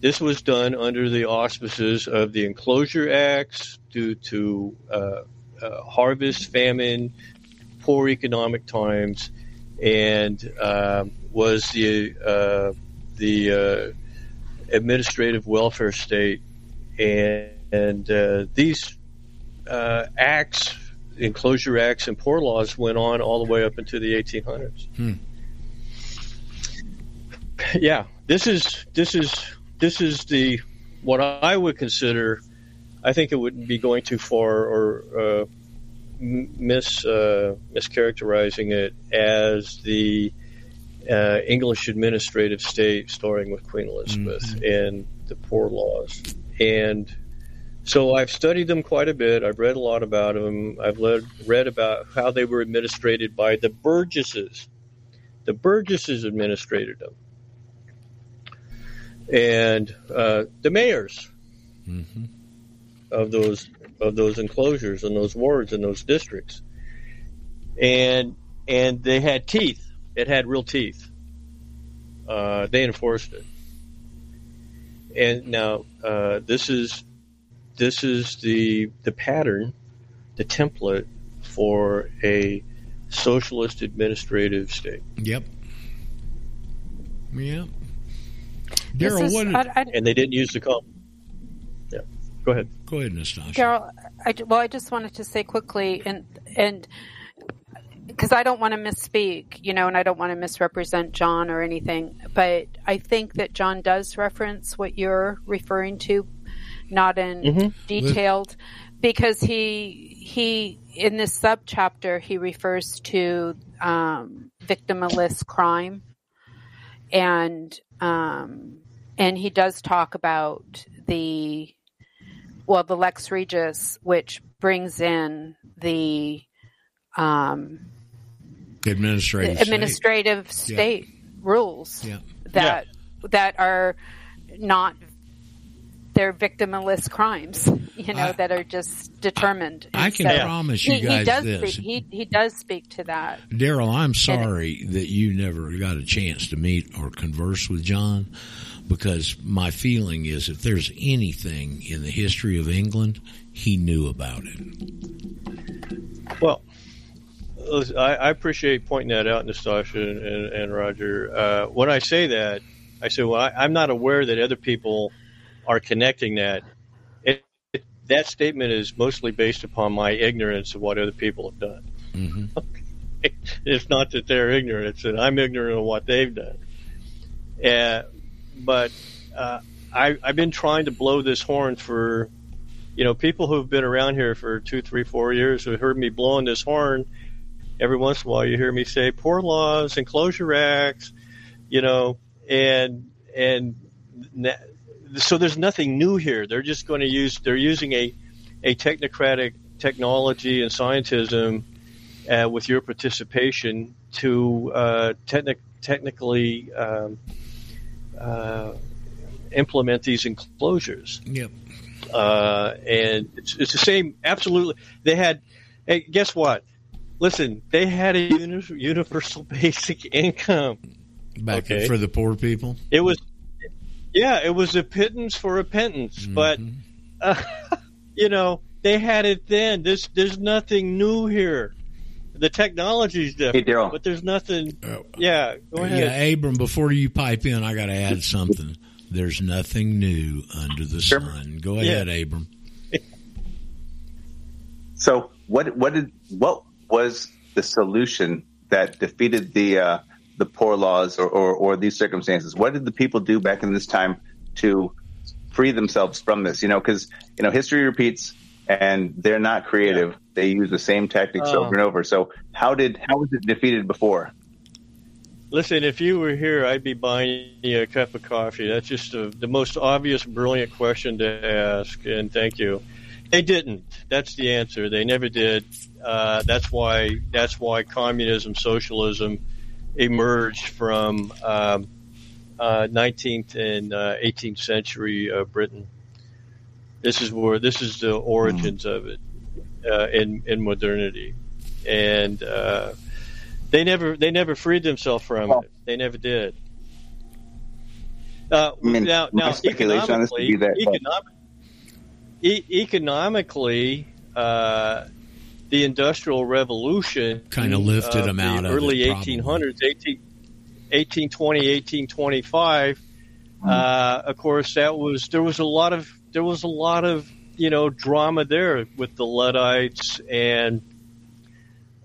this was done under the auspices of the Enclosure Acts due to uh, uh, harvest, famine, poor economic times, and uh, was the uh, the uh, administrative welfare state. And, and uh, these uh, acts, Enclosure Acts and Poor Laws, went on all the way up into the eighteen hundreds. Hmm. Yeah, this is this is this is the what I would consider. I think it wouldn't be going too far or uh, mis uh, mischaracterizing it as the uh, English administrative state, starting with Queen Elizabeth mm-hmm. and the poor laws. And so I've studied them quite a bit. I've read a lot about them. I've led, read about how they were administrated by the Burgesses. The Burgesses administrated them. And uh, the mayors mm-hmm. of those of those enclosures and those wards and those districts, and and they had teeth. It had real teeth. Uh, they enforced it. And now uh, this is this is the the pattern, the template for a socialist administrative state. Yep. Yeah. Daryl, is, what did, I, I, and they didn't use the call. Yeah, go ahead. Go ahead, Nastasha. Daryl, I, well, I just wanted to say quickly, and and because I don't want to misspeak, you know, and I don't want to misrepresent John or anything, but I think that John does reference what you're referring to, not in mm-hmm. detailed, because he he in this subchapter he refers to um, victimless crime, and um, and he does talk about the well the Lex Regis, which brings in the um, administrative the administrative state, state yeah. rules yeah. that yeah. that are not. They're victimless crimes, you know, I, that are just determined. I can so promise you he, guys he does this. Speak, he, he does speak to that. Daryl, I'm sorry it, that you never got a chance to meet or converse with John, because my feeling is if there's anything in the history of England, he knew about it. Well, I, I appreciate pointing that out, Nastasha and, and Roger. Uh, when I say that, I say, well, I, I'm not aware that other people – are connecting that. It, it, that statement is mostly based upon my ignorance of what other people have done. Mm-hmm. Okay. It's not that they're ignorant, it's that I'm ignorant of what they've done. Uh, but uh, I, I've been trying to blow this horn for, you know, people who've been around here for two, three, four years who heard me blowing this horn. Every once in a while you hear me say, poor laws, Enclosure Acts, you know, and, and, na- so there's nothing new here. They're just going to use – they're using a, a technocratic technology and scientism uh, with your participation to uh, technic- technically um, uh, implement these enclosures. Yep. Uh, and it's, it's the same – absolutely. They had – hey, guess what? Listen, they had a uni- universal basic income. Back okay. for the poor people? It was – yeah, it was a pittance for a pittance, mm-hmm. but uh, you know they had it then. There's there's nothing new here. The technology's different, hey, Daryl. But there's nothing. Uh, yeah, go ahead. Yeah, Abram. Before you pipe in, I got to add something. There's nothing new under the sure. sun. Go ahead, yeah. Abram. So what what did what was the solution that defeated the? Uh, the poor laws or, or, or these circumstances? What did the people do back in this time to free themselves from this? You know, because, you know, history repeats and they're not creative. Yeah. They use the same tactics um, over and over. So how did how was it defeated before? Listen, if you were here, I'd be buying you a cup of coffee. That's just a, the most obvious, brilliant question to ask, and thank you. They didn't. That's the answer. They never did. Uh, that's why. That's why communism, socialism, emerged from um, uh, nineteenth and uh, eighteenth century uh, Britain. This is where this is the origins mm. of it uh, in in modernity, and uh, they never they never freed themselves from well, it. They never did. Uh, I mean, now, now economically, that, economic, e- economically. Uh, The Industrial Revolution kind of lifted uh, them out the of early it, eighteen hundreds, eighteen twenty, eighteen twenty-five. Mm-hmm. Uh, of course, that was there was a lot of there was a lot of you know drama there with the Luddites and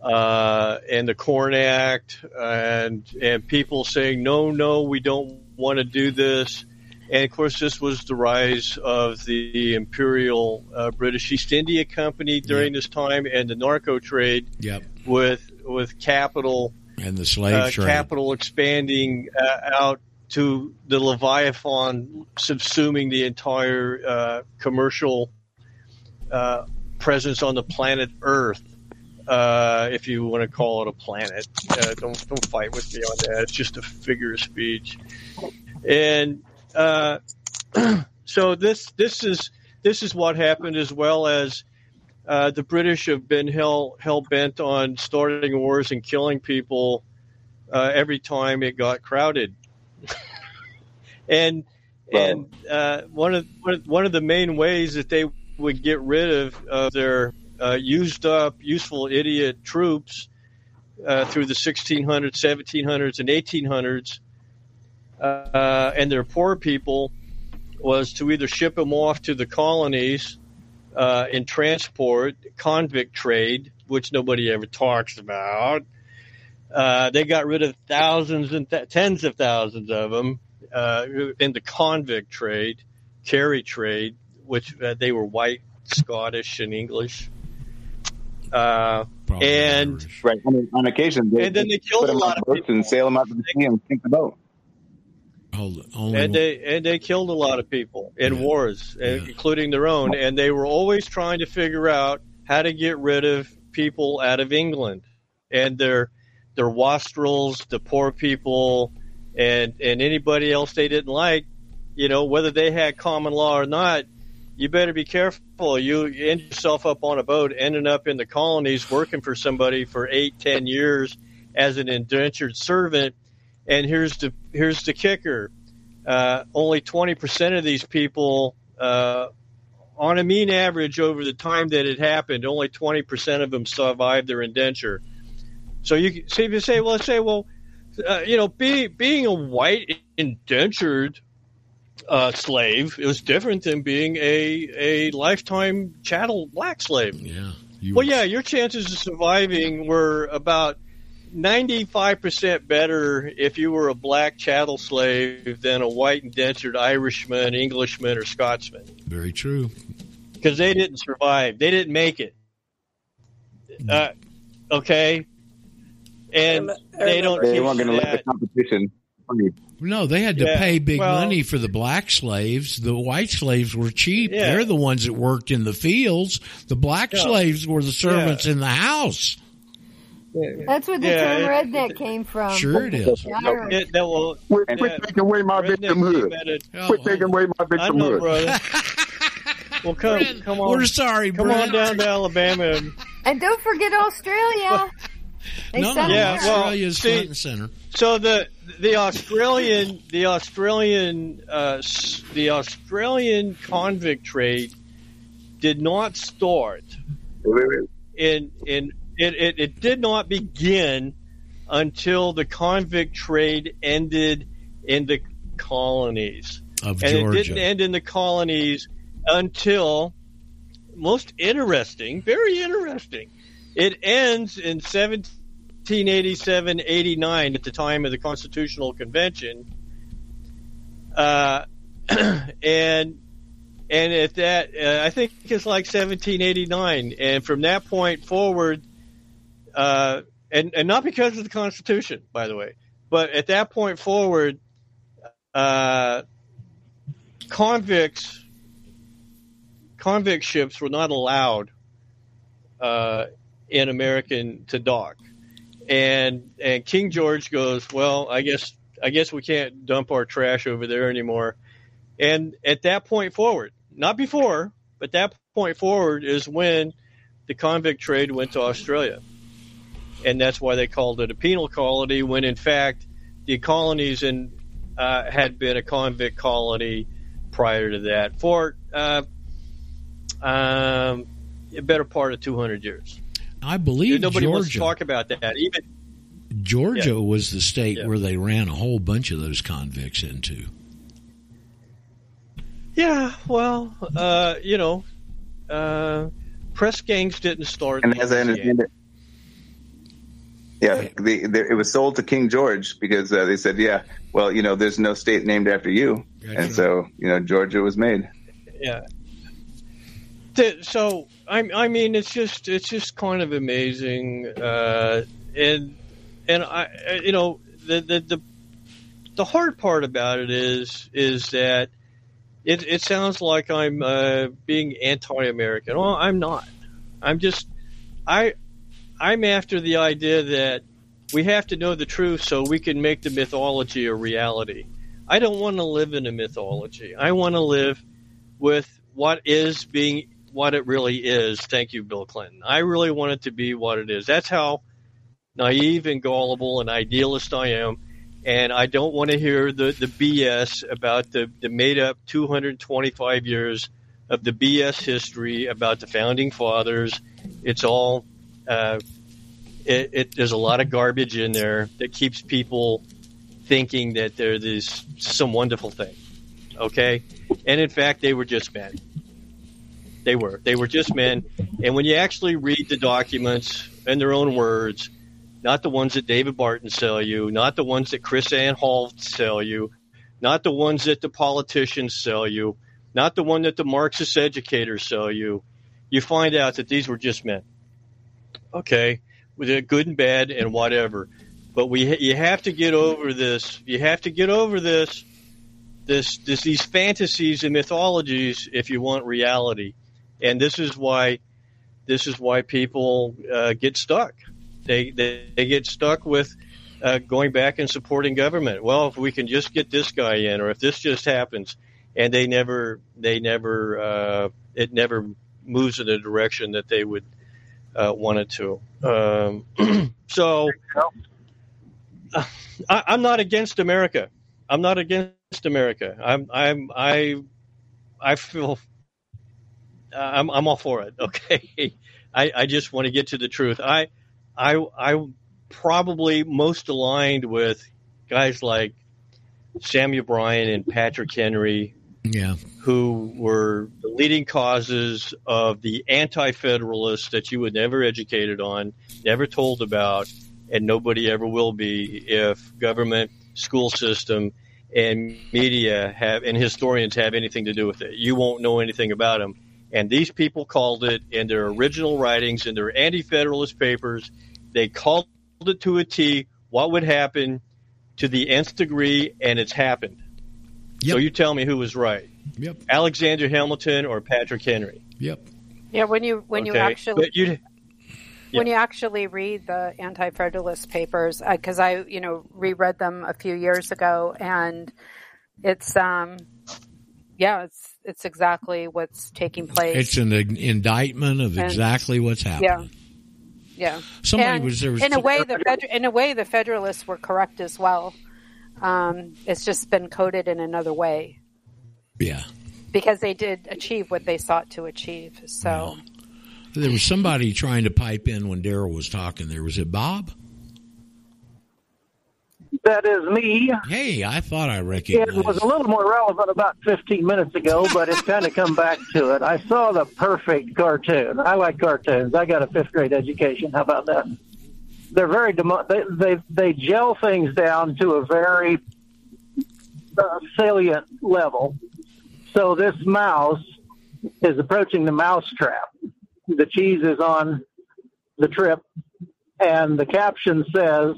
uh, and the Corn Act and and people saying no, no, we don't want to do this. And, of course, this was the rise of the Imperial uh, British East India Company during yep. this time and the narco trade yep. with with capital and the slave uh, trade. Capital expanding uh, out to the Leviathan, subsuming the entire uh, commercial uh, presence on the planet Earth, uh, if you want to call it a planet. Uh, don't, don't fight with me on that. It's just a figure of speech. And... Uh, so this this is this is what happened, as well as uh, the British have been hell hell bent on starting wars and killing people uh, every time it got crowded, and well, and uh, one of one of the main ways that they would get rid of uh, their uh, used up useful idiot troops uh, through the sixteen hundreds, seventeen hundreds, and eighteen hundreds. Uh, and their poor people was to either ship them off to the colonies uh, in transport, convict trade, which nobody ever talks about, Uh, they got rid of thousands and th- tens of thousands of them uh, in the convict trade, carry trade, which uh, they were white, Scottish, and English. Uh, and right. I mean, on occasion, they, and then they, they killed a lot of people and sail them out to the sea and sink the boat. Hold, only and they and they killed a lot of people in yeah. wars, yeah. including their own. And they were always trying to figure out how to get rid of people out of England and their their wastrels, the poor people, and and anybody else they didn't like. You know, whether they had common law or not. You better be careful. You end yourself up on a boat, ending up in the colonies, working for somebody for eight, ten years as an indentured servant. And here's the here's the kicker: uh, only twenty percent of these people, uh, on a mean average over the time that it happened, only twenty percent of them survived their indenture. So you see, so you say, well, let's say, well, uh, you know, be, being a white indentured Uh, slave, it was different than being a a lifetime chattel black slave. Yeah. You well, yeah, your chances of surviving were about ninety-five percent better if you were a black chattel slave than a white indentured Irishman, Englishman, or Scotsman. Very true. Because they didn't survive. They didn't make it. Uh, okay? And they don't. They weren't going to let the competition. No, they had to yeah. pay big well, money for the black slaves. The white slaves were cheap. Yeah. They're the ones that worked in the fields. The black yeah. slaves were the servants yeah. in the house. That's where the yeah, term redneck it, came from. Sure it is. It, that will, quit yeah. taking away my redneck victimhood. Oh, quit taking away my victimhood. Well, come, Brent, come on. We're sorry, Come Brent. on down to Alabama. And don't forget Australia. They no, no, yeah, Australia's front well, and center. So the the Australian the Australian uh, the Australian convict trade did not start in in it, it, it did not begin until the convict trade ended in the colonies of and Georgia. And it didn't end in the colonies until most interesting, very interesting. It ends in seventeen eighty-seven eighty-nine at the time of the Constitutional Convention, uh, and and at that uh, I think it's like seventeen eighty-nine, and from that point forward, uh, and and not because of the Constitution, by the way, but at that point forward, uh, convicts convict ships were not allowed. Uh, in American to dock, and and King George goes, well, I guess I guess we can't dump our trash over there anymore. And at that point forward, not before, but that point forward is when the convict trade went to Australia, and that's why they called it a penal colony, when in fact the colonies in uh, had been a convict colony prior to that for uh, um, a better part of two hundred years. I believe nobody Georgia, wants to talk about that. Even Georgia yeah. was the state yeah. where they ran a whole bunch of those convicts into. Yeah, well, uh, you know, uh, press gangs didn't start. And as I understand it, yeah, the, the, it was sold to King George because uh, they said, yeah, well, you know, there's no state named after you, gotcha. And so you know, Georgia was made. Yeah. So I, I mean, it's just it's just kind of amazing, uh, and and I you know the, the the the hard part about it is is that it it sounds like I'm uh, being anti-American. Well, I'm not. I'm just I I'm after the idea that we have to know the truth so we can make the mythology a reality. I don't want to live in a mythology. I want to live with what is being. What it really is. Thank you, Bill Clinton. I really want it to be what it is. That's how naive and gullible and idealist I am, and I don't want to hear the, the B S about the, the made-up two hundred twenty-five years of the B S history about the Founding Fathers. It's all uh, – it, it, there's a lot of garbage in there that keeps people thinking that they're this, some wonderful thing, okay? And, in fact, they were just men. They were. They were just men. And when you actually read the documents in their own words, not the ones that David Barton sell you, not the ones that Chris Ann Hall sell you, not the ones that the politicians sell you, not the one that the Marxist educators sell you. You find out that these were just men. Okay, with good and bad and whatever. But we, you have to get over this. You have to get over this, this, this, these fantasies and mythologies if you want reality. And this is why, this is why people uh, get stuck. They, they they get stuck with uh, going back and supporting government. Well, if we can just get this guy in, or if this just happens, and they never, they never, uh, it never moves in a direction that they would uh, want it to. Um, so. I, I'm not against America. I'm not against America. I'm, I'm, I, I feel, I'm, I'm all for it. Okay. I, I just want to get to the truth. I, I, I probably most aligned with guys like Samuel Bryan and Patrick Henry, yeah, who were the leading causes of the anti-federalists that you were never educated on, never told about. And nobody ever will be if government, school system, and media have, and historians have anything to do with it. You won't know anything about them. And these people called it in their original writings, in their anti-federalist papers. They called it to a T what would happen to the nth degree, and it's happened. Yep. So you tell me who was right. Yep. Alexander Hamilton or Patrick Henry. Yep. Yeah, when you when okay. you actually – When you actually read the anti-federalist papers, because I, I, you know, reread them a few years ago, and it's, um, yeah, it's it's exactly what's taking place. It's an indictment of and, exactly what's happening. Yeah, yeah. Somebody and was there was in a way the feder- in a way the Federalists were correct as well. Um, it's just been coded in another way. Yeah, because they did achieve what they sought to achieve. So. Yeah. There was somebody trying to pipe in when Daryl was talking there. Was it Bob? That is me. Hey, I thought I recognized. It was a little more relevant about fifteen minutes ago, but it's kind of come back to it. I saw the perfect cartoon. I like cartoons. I got a fifth-grade education. How about that? They're very demo- – they, they, they gel things down to a very uh, salient level. So this mouse is approaching the mousetrap. The cheese is on the trip, and the caption says,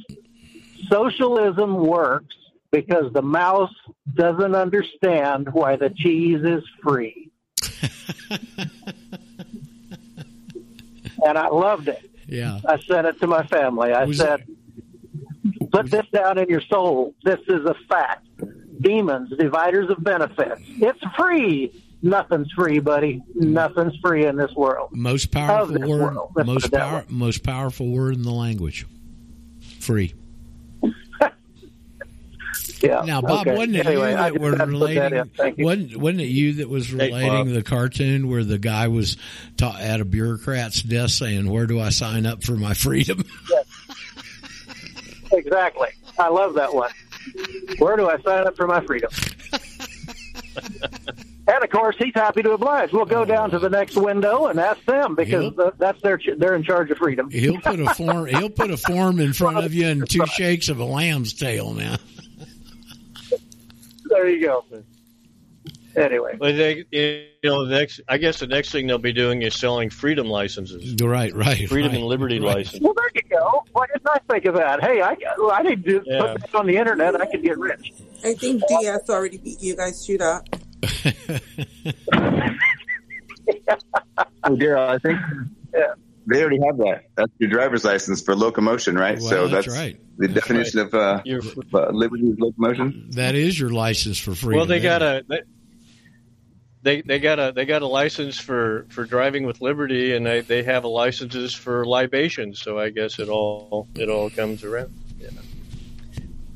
socialism works because the mouse doesn't understand why the cheese is free. And I loved it. Yeah. I sent it to my family. I was said, it? Put this down in your soul. This is a fact. Demons, dividers of benefits. It's free. Nothing's free, buddy. Nothing's free in this world. Most powerful word. Most, power, most powerful word in the language. Free. Yeah. Now, Bob, okay. wasn't it anyway, you that were relating? That you. Wasn't, wasn't it you that was relating the cartoon where the guy was ta- at a bureaucrat's desk saying, "Where do I sign up for my freedom?" Yes. Exactly. I love that one. Where do I sign up for my freedom? And, of course, he's happy to oblige. We'll go down to the next window and ask them because the, that's their they're in charge of freedom. He'll put a form he'll put a form in front of you and two shakes of a lamb's tail now. There you go. Anyway. Well, they, you know, the next, I guess the next thing they'll be doing is selling freedom licenses. Right, right. Freedom right, and liberty right. license. Well, there you go. Why didn't I think of that? Hey, I, I need to yeah. put this on the Internet. I could get rich. I think D F already beat you guys to that. Oh, Daryl, I think yeah. they already have that. That's your driver's license for locomotion, right? Well, so that's, that's right. the that's definition right. of, uh, of uh, liberty of locomotion. That is your license for freedom. Well, they got a they, they they got a they got a license for, for driving with liberty, and they, they have a licenses for libation. So I guess it all it all comes around. Yeah.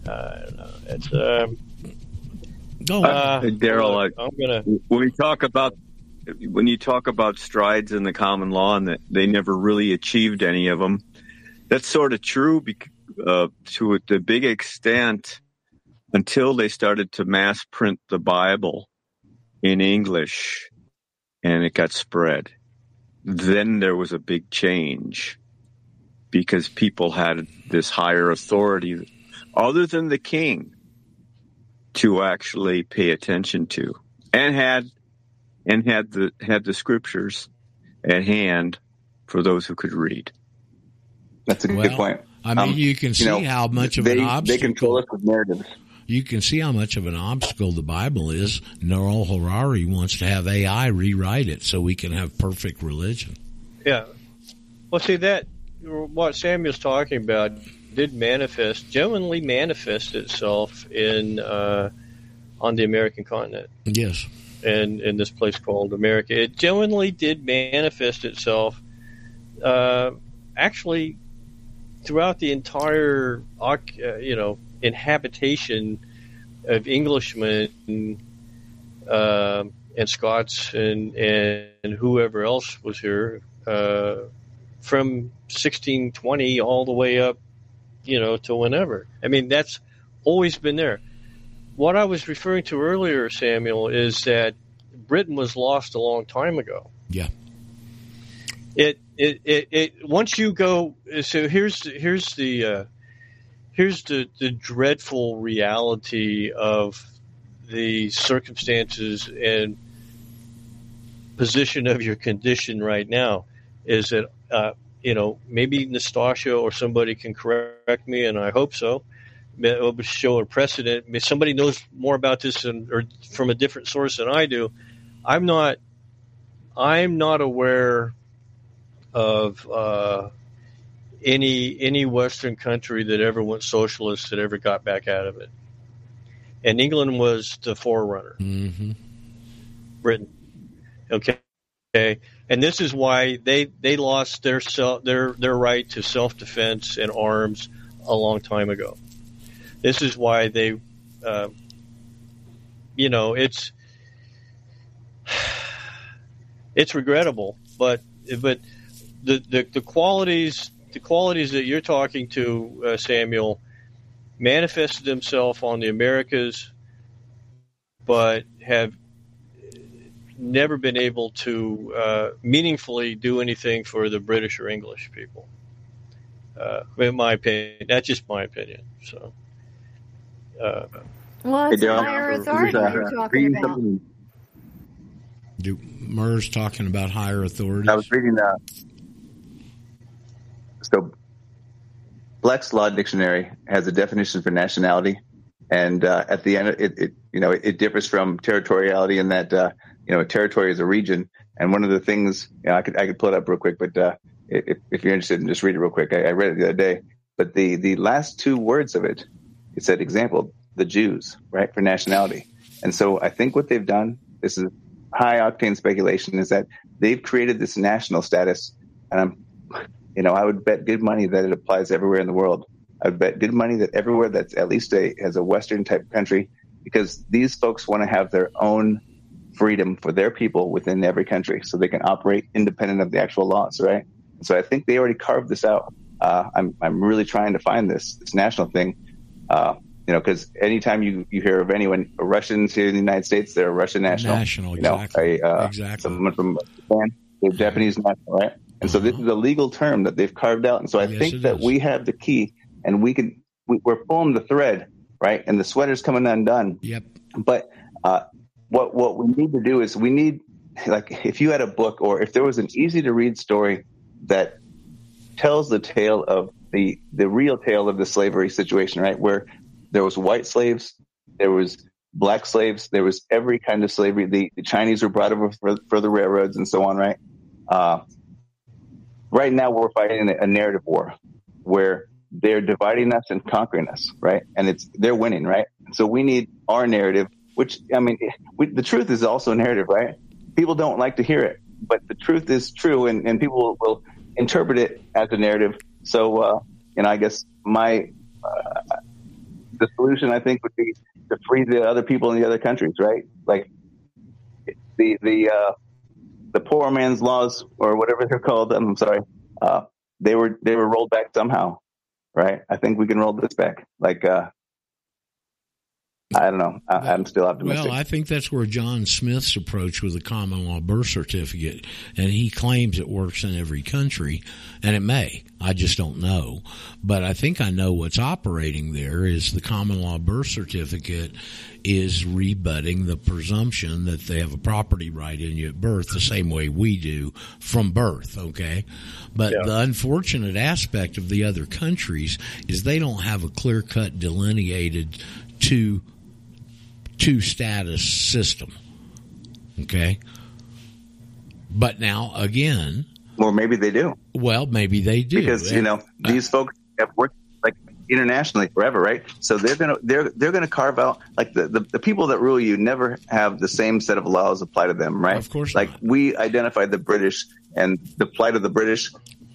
I don't know. It's. Um, No, uh, Daryl, uh, gonna... when we talk about when you talk about strides in the common law and that they never really achieved any of them, that's sort of true uh, to the big extent until they started to mass print the Bible in English and it got spread. Then there was a big change. because people had this higher authority other than the king to actually pay attention to, and had and had the had the scriptures at hand for those who could read. That's a well, good point. I mean, um, you can see you know, how much of they, an obstacle. They control us with narratives. You can see how much of an obstacle the Bible is. Noel Harari wants to have A I rewrite it so we can have perfect religion. Yeah. Well, see, that what Samuel's talking about did manifest, genuinely manifest itself in uh, on the American continent. Yes. And in this place called America. It genuinely did manifest itself uh, actually throughout the entire, uh, you know, inhabitation of Englishmen uh, and Scots and, and whoever else was here uh, from sixteen twenty all the way up, you know, to whenever. I mean, that's always been there. What I was referring to earlier, Samuel, is that Britain was lost a long time ago. Yeah. It it it, it once you go so here's here's the. Uh, Here's the, the dreadful reality of the circumstances and position of your condition right now is that, uh, you know, maybe Nastasha or somebody can correct me, and I hope so, show a precedent. Somebody knows more about this than, or from a different source than I do. I'm not, I'm not aware of uh, – any any Western country that ever went socialist that ever got back out of it. And England was the forerunner. Mm-hmm. Britain. Okay. Okay. And this is why they, they lost their self, their their right to self-defense and arms a long time ago. This is why they, uh, you know, it's it's regrettable, but but the the, the qualities. The qualities that you're talking to, uh, Samuel, manifested themselves on the Americas, but have never been able to uh, meaningfully do anything for the British or English people. Uh, in my opinion, that's just my opinion. So, uh, well, it's higher authority you're talking about. Do Murr's talking about higher authority? I was reading that. So Black's Law Dictionary has a definition for nationality, and uh, at the end, it, it you know it, it differs from territoriality in that uh, you know a territory is a region. And one of the things you know, I could I could pull it up real quick, but uh, if, if you're interested, in just read it real quick. I, I read it the other day, but the, the last two words of it, it said example the Jews, right, for nationality. And so I think what they've done, this is high octane speculation, is that they've created this national status, and I'm. You know, I would bet good money that it applies everywhere in the world. I would bet good money that everywhere that's at least a has a Western type country, because these folks want to have their own freedom for their people within every country, so they can operate independent of the actual laws, right? And so I think they already carved this out. Uh, I'm I'm really trying to find this this national thing, uh, you know, because anytime you, you hear of anyone Russians here in the United States, they're a Russian national, national, you know, exactly, a, uh, exactly. Someone from Japan, they're Japanese national, right? And so this is a legal term that they've carved out. And so I yes, think that is. We have the key, and we can, we, we're pulling the thread, right? And the sweater's coming undone. Yep. But uh, what what we need to do is we need, like, if you had a book or if there was an easy-to-read story that tells the tale of the, the real tale of the slavery situation, right, where there was white slaves, there was black slaves, there was every kind of slavery. The, the Chinese were brought over for, for the railroads and so on, right? Uh Right now, we're fighting a narrative war where they're dividing us and conquering us, right? And it's they're winning, right? So we need our narrative, which, I mean, we, the truth is also a narrative, right? People don't like to hear it, but the truth is true, and, and people will, will interpret it as a narrative. So, uh, you know, I guess my uh, the solution, I think, would be to free the other people in the other countries, right? Like the the uh, the poor man's laws, or whatever they're called, I'm sorry, uh, they were they were rolled back somehow, right? I think we can roll this back. Like, uh, I don't know. I, I'm still optimistic. Well, I think that's where John Smith's approach with the common law birth certificate, and he claims it works in every country, and it may. I just don't know. But I think I know what's operating there is the common law birth certificate is rebutting the presumption that they have a property right in you at birth the same way we do from birth, okay? But yeah. The unfortunate aspect of the other countries is they don't have a clear-cut delineated two two status system, okay? But now, again... Well, maybe they do. Well, maybe they do. Because, and, you know, these uh, folks have worked like internationally forever, right? So they're going to they're they're going to carve out, like, the, the, the people that rule you never have the same set of laws apply to them, right? Of course Like, not. We identified the British and the plight of the British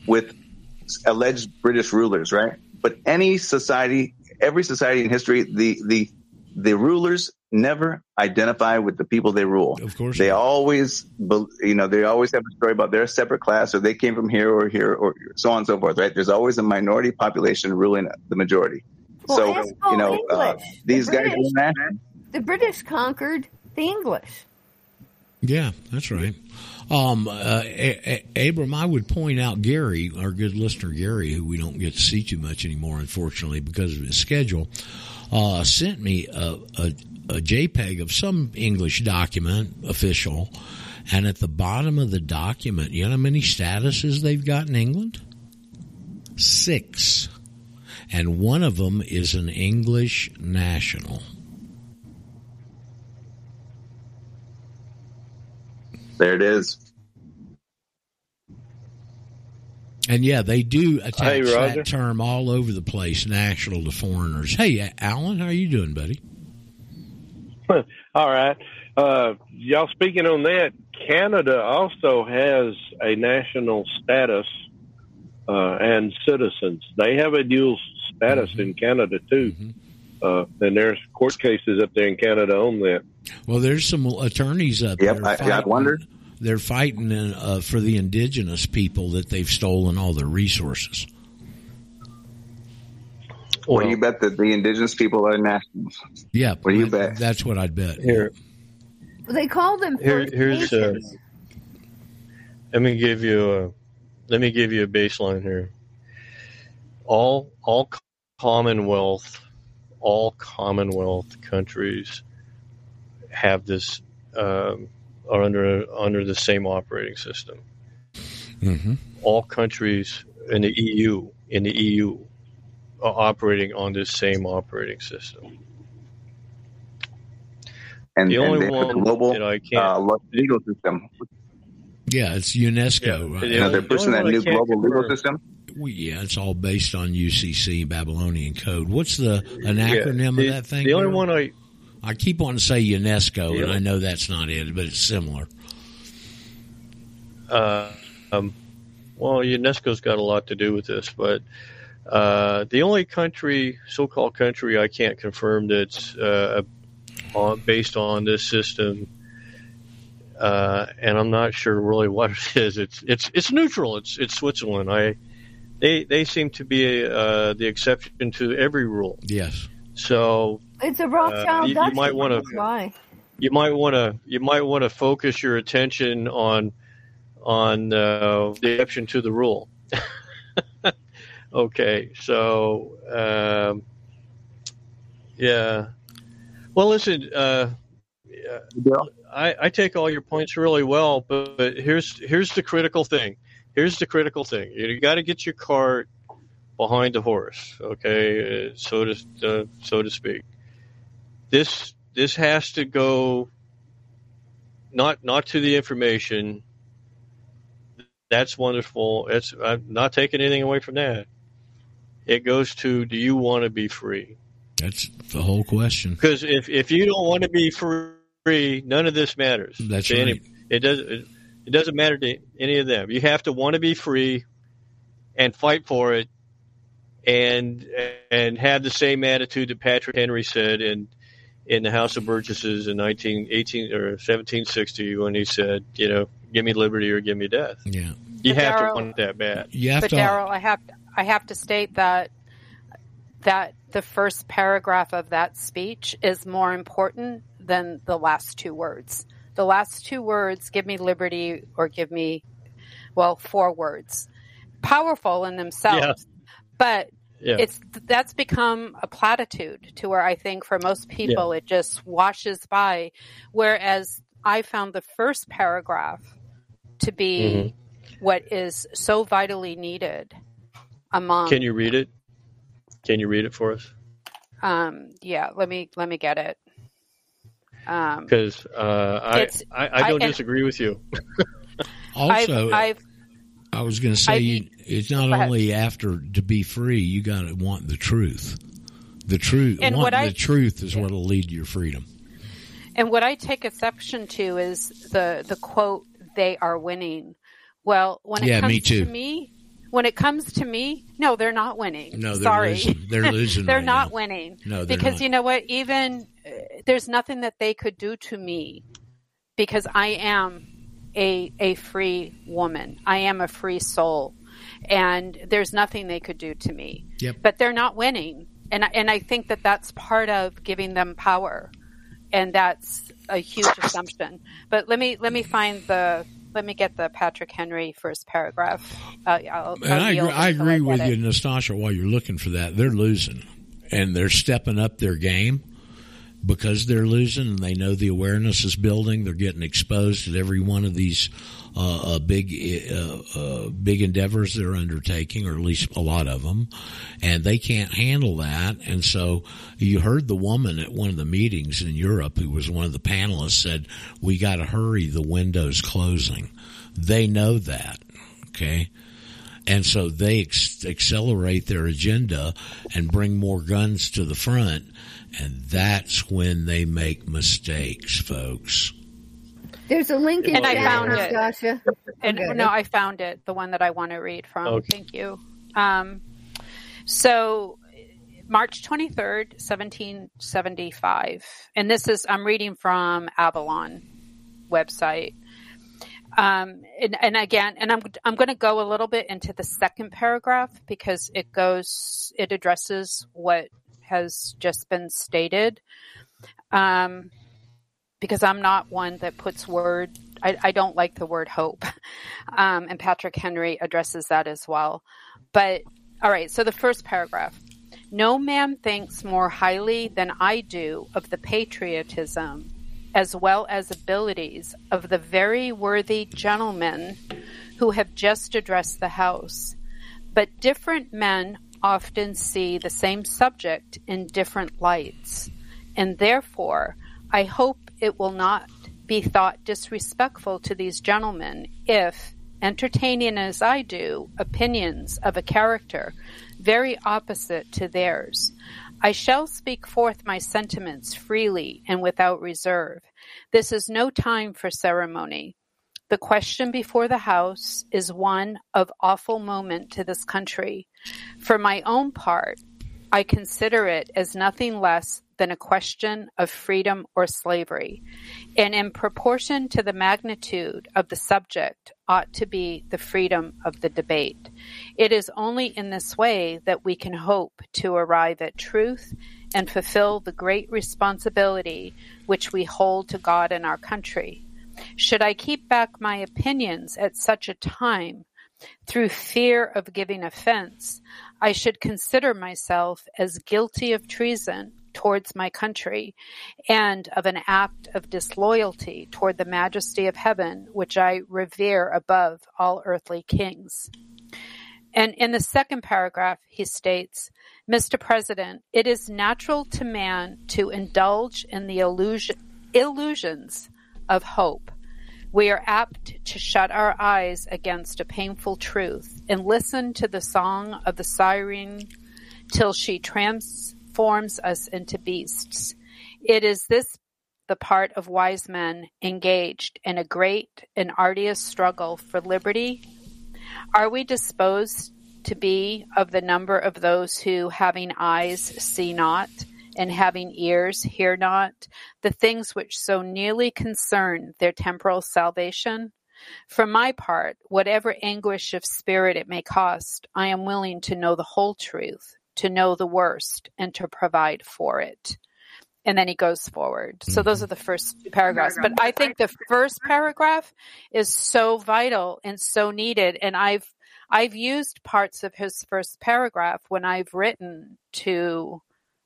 with alleged British rulers, right? But any society, every society in history, the the the rulers never identify with the people they rule. Of course, they not. always, you know, they always have a story about they're a separate class, or they came from here, or here, or so on and so forth. Right? There's always a minority population ruling the majority. Well, so you know, uh, these the guys. British, that. The British conquered the English. Yeah, that's right. Um, uh, A- A- Abram, I would point out Gary, our good listener Gary, who we don't get to see too much anymore, unfortunately, because of his schedule, uh, sent me a, a, a JPEG of some English document, official, and at the bottom of the document, you know how many statuses they've got in England? Six. And one of them is an English national. There it is. And, yeah, they do attach hey, that term all over the place, national to foreigners. Hey, Alan, how are you doing, buddy? All right. Uh, y'all speaking on that, Canada also has a national status uh, and citizens. They have a dual status mm-hmm. in Canada, too. Mm-hmm. Uh, and there's court cases up there in Canada on that. Well, there's some attorneys up yep, there. I, fighting, I wonder. They're fighting in, uh, for the indigenous people that they've stolen all their resources. Well, well you bet that the indigenous people are nationals. Yeah. What do you I, bet? That's what I'd bet. Here, well, they call them. Here, here's. Uh, let me give you a. Let me give you a baseline here. All all Commonwealth. All Commonwealth countries have this um, are under under the same operating system. Mm-hmm. All countries in the E U in the E U are operating on this same operating system. And the and only one global that I can't uh, legal system. Yeah, it's UNESCO. Yeah, right? You know, they're pushing that new global legal legal system. Well, yeah, it's all based on U C C, Babylonian Code. What's the an acronym yeah, the, of that thing? The only one I I keep on to say UNESCO, yeah. and I know that's not it, but it's similar. Uh, um, well, UNESCO's got a lot to do with this, but uh, the only country, so-called country, I can't confirm that's uh, on, based on this system. Uh, and I'm not sure really what it is. It's it's it's neutral. It's it's Switzerland. I. They they seem to be uh, the exception to every rule. Yes. So it's a Rothschild. Uh, you, you might want to. You might want to. You might want to focus your attention on on uh, the exception to the rule. Okay. So um, yeah. Well, listen. Uh, yeah. I, I take all your points really well, but, but here's here's the critical thing. Here's the critical thing. You got to get your cart behind the horse, okay, so to uh, so to speak. This this has to go not not to the information. That's wonderful. It's, I'm not taking anything away from that. It goes to, do you want to be free? That's the whole question. Because if, if you don't want to be free, none of this matters. That's right. Any, it doesn't. It, It doesn't matter to any of them. You have to want to be free and fight for it and and have the same attitude that Patrick Henry said in in the House of Burgesses in nineteen eighteen or seventeen sixty when he said, you know, give me liberty or give me death. Yeah. You but have Darryl, to want that bad. You have but Daryl, I have to, I have to state that that the first paragraph of that speech is more important than the last two words. The last two words, give me liberty or give me, well, four words, powerful in themselves, yeah. but yeah. it's that's become a platitude to where I think for most people yeah. it just washes by, whereas I found the first paragraph to be mm-hmm. what is so vitally needed among. Can you read it? Can you read it for us? Um, yeah, let me let me get it. Because um, uh, I, I I don't I, disagree with you. Also, I've, I've, I was going to say you, it's not only after to be free. You got to want the truth. The truth. And what the I, truth is yeah. what will lead to your freedom. And what I take exception to is the the quote, "They are winning." Well, when it yeah, comes me too. to me. When it comes to me, no, they're not winning. No, they're Sorry. losing. They're losing. they're right not now. winning. No, they're because not. You know what? Even uh, there's nothing that they could do to me because I am a a free woman. I am a free soul, and there's nothing they could do to me. Yep. But they're not winning, and and I think that that's part of giving them power, and that's a huge assumption. But let me let me find the. Let me get the Patrick Henry first paragraph. Uh, I'll, and I'll I agree, I agree I with it. you, Nastasha, while you're looking for that. They're losing, and they're stepping up their game because they're losing, and they know the awareness is building. They're getting exposed at every one of these uh, big uh, uh, big endeavors they're undertaking, or at least a lot of them, and they can't handle that. And so you heard the woman at one of the meetings in Europe who was one of the panelists said, we got to hurry, the window's closing. They know that, okay? And so they ex- accelerate their agenda and bring more guns to the front, and that's when they make mistakes, folks. There's a link in and I found it. Gotcha. And okay. No, I found it, the one that I want to read from. Okay. Thank you. Um, so March twenty-third, seventeen seventy-five. And this is, I'm reading from Avalon website. Um, and, and again, and I'm, I'm going to go a little bit into the second paragraph because it goes, it addresses what has just been stated. Um, because I'm not one that puts word, I, I don't like the word hope. Um, and Patrick Henry addresses that as well. But all right. So the first paragraph, no man thinks more highly than I do of the patriotism as well as abilities of the very worthy gentlemen who have just addressed the House. But different men often see the same subject in different lights, and therefore I hope it will not be thought disrespectful to these gentlemen if, entertaining as I do, opinions of a character very opposite to theirs, I shall speak forth my sentiments freely and without reserve. This is no time for ceremony. The question before the House is one of awful moment to this country. For my own part, I consider it as nothing less than a question of freedom or slavery, and in proportion to the magnitude of the subject ought to be the freedom of the debate. It is only in this way that we can hope to arrive at truth and fulfill the great responsibility which we hold to God and our country. Should I keep back my opinions at such a time, through fear of giving offense, I should consider myself as guilty of treason towards my country, and of an act of disloyalty toward the majesty of heaven, which I revere above all earthly kings. And in the second paragraph, he states, Mister President, it is natural to man to indulge in the illusion, illusions of hope. We are apt to shut our eyes against a painful truth and listen to the song of the siren till she trans. Forms us into beasts. It is this the part of wise men engaged in a great and arduous struggle for liberty? Are we disposed to be of the number of those who, having eyes, see not, and having ears, hear not, the things which so nearly concern their temporal salvation? For my part, whatever anguish of spirit it may cost, I am willing to know the whole truth to know the worst and to provide for it. And then he goes forward. Mm-hmm. So those are the first two paragraphs. But I think the first paragraph is so vital and so needed. And I've I've used parts of his first paragraph when I've written to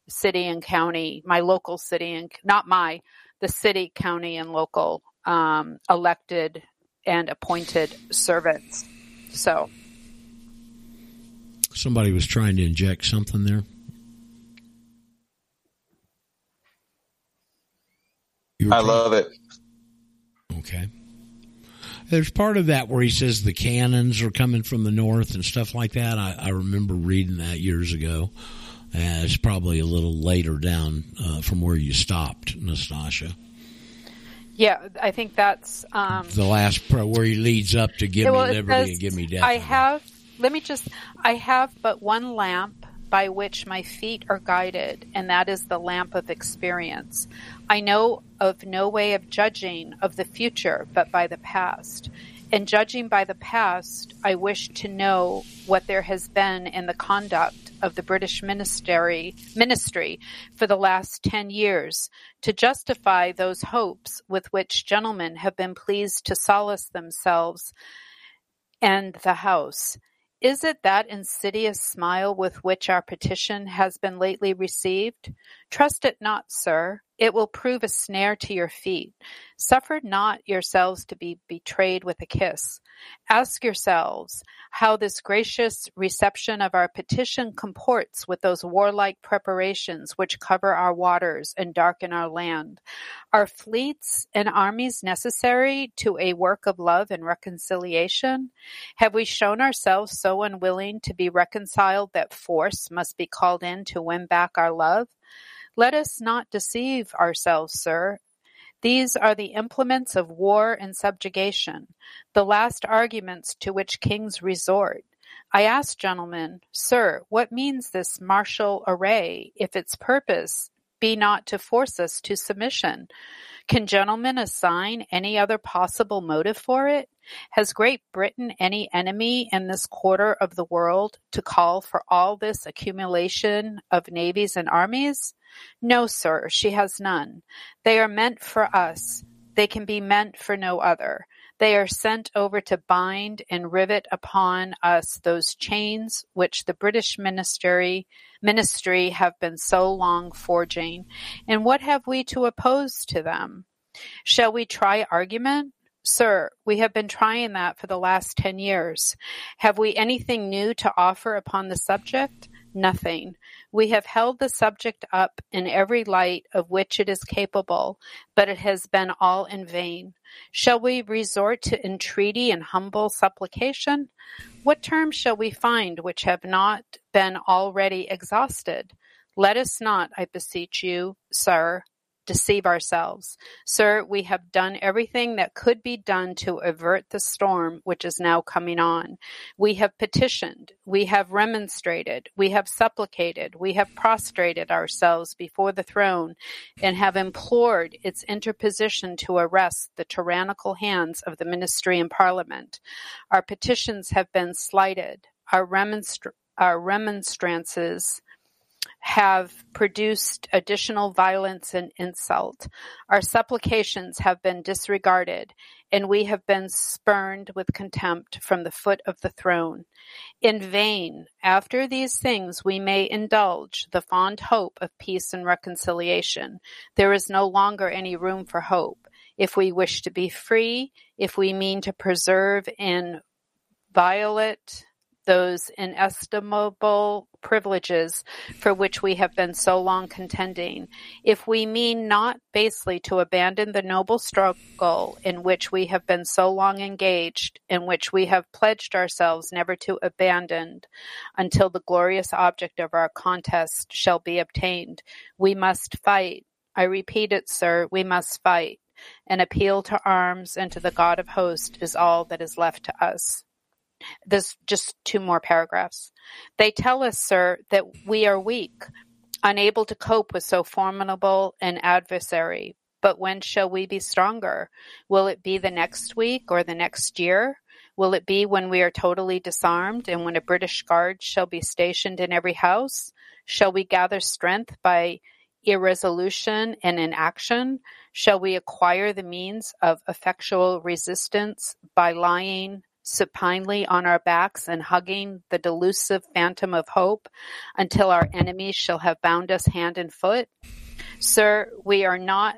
city and county, my local city and not my, the city, county, and local um, elected and appointed servants. So somebody was trying to inject something there. You're I love it. Okay. There's part of that where he says the cannons are coming from the north and stuff like that. I, I remember reading that years ago. Uh, it's probably a little later down uh, from where you stopped, Nastasha. Yeah, I think that's... Um, the last part where he leads up to give well, me liberty says, and give me death. I have... Let me just... I have but one lamp by which my feet are guided, and that is the lamp of experience. I know of no way of judging of the future but by the past. And judging by the past, I wish to know what there has been in the conduct of the British ministry, ministry for the last ten years to justify those hopes with which gentlemen have been pleased to solace themselves and the House. Is it that insidious smile with which our petition has been lately received? Trust it not, sir. It will prove a snare to your feet. Suffer not yourselves to be betrayed with a kiss. Ask yourselves how this gracious reception of our petition comports with those warlike preparations which cover our waters and darken our land. Are fleets and armies necessary to a work of love and reconciliation? Have we shown ourselves so unwilling to be reconciled that force must be called in to win back our love? Let us not deceive ourselves, sir. These are the implements of war and subjugation, the last arguments to which kings resort. I ask, gentlemen, sir, what means this martial array, if its purpose be not to force us to submission? Can gentlemen assign any other possible motive for it? Has Great Britain any enemy in this quarter of the world to call for all this accumulation of navies and armies? No, sir, she has none. They are meant for us. They can be meant for no other. They are sent over to bind and rivet upon us those chains which the British ministry ministry have been so long forging. And what have we to oppose to them? Shall we try argument? Sir, we have been trying that for the last ten years. Have we anything new to offer upon the subject? Nothing. We have held the subject up in every light of which it is capable, but it has been all in vain. Shall we resort to entreaty and humble supplication? What terms shall we find which have not been already exhausted? Let us not, I beseech you, sir, deceive ourselves. Sir, we have done everything that could be done to avert the storm which is now coming on. We have petitioned, we have remonstrated, we have supplicated, we have prostrated ourselves before the throne and have implored its interposition to arrest the tyrannical hands of the ministry and parliament. Our petitions have been slighted. Our, remonstra- our remonstrances have produced additional violence and insult. Our supplications have been disregarded, and we have been spurned with contempt from the foot of the throne. In vain, after these things, we may indulge the fond hope of peace and reconciliation. There is no longer any room for hope. If we wish to be free, if we mean to preserve inviolate those inestimable privileges for which we have been so long contending, if we mean not basely to abandon the noble struggle in which we have been so long engaged, in which we have pledged ourselves never to abandon until the glorious object of our contest shall be obtained, we must fight. I repeat it, sir, we must fight. An appeal to arms and to the God of hosts is all that is left to us. There's just two more paragraphs. They tell us, sir, that we are weak, unable to cope with so formidable an adversary. But when shall we be stronger? Will it be the next week or the next year? Will it be when we are totally disarmed and when a British guard shall be stationed in every house? Shall we gather strength by irresolution and inaction? Shall we acquire the means of effectual resistance by lying supinely on our backs and hugging the delusive phantom of hope until our enemies shall have bound us hand and foot? Sir, we are not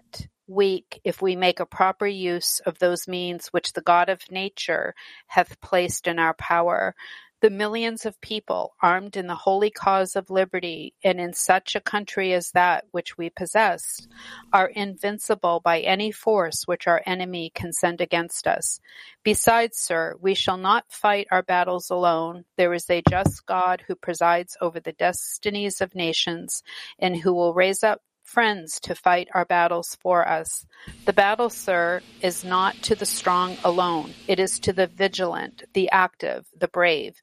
weak if we make a proper use of those means which the God of nature hath placed in our power. The millions of people armed in the holy cause of liberty and in such a country as that which we possess are invincible by any force which our enemy can send against us. Besides, sir, we shall not fight our battles alone. There is a just God who presides over the destinies of nations and who will raise up friends to fight our battles for us. The battle, sir, is not to the strong alone. It is to the vigilant, the active, the brave.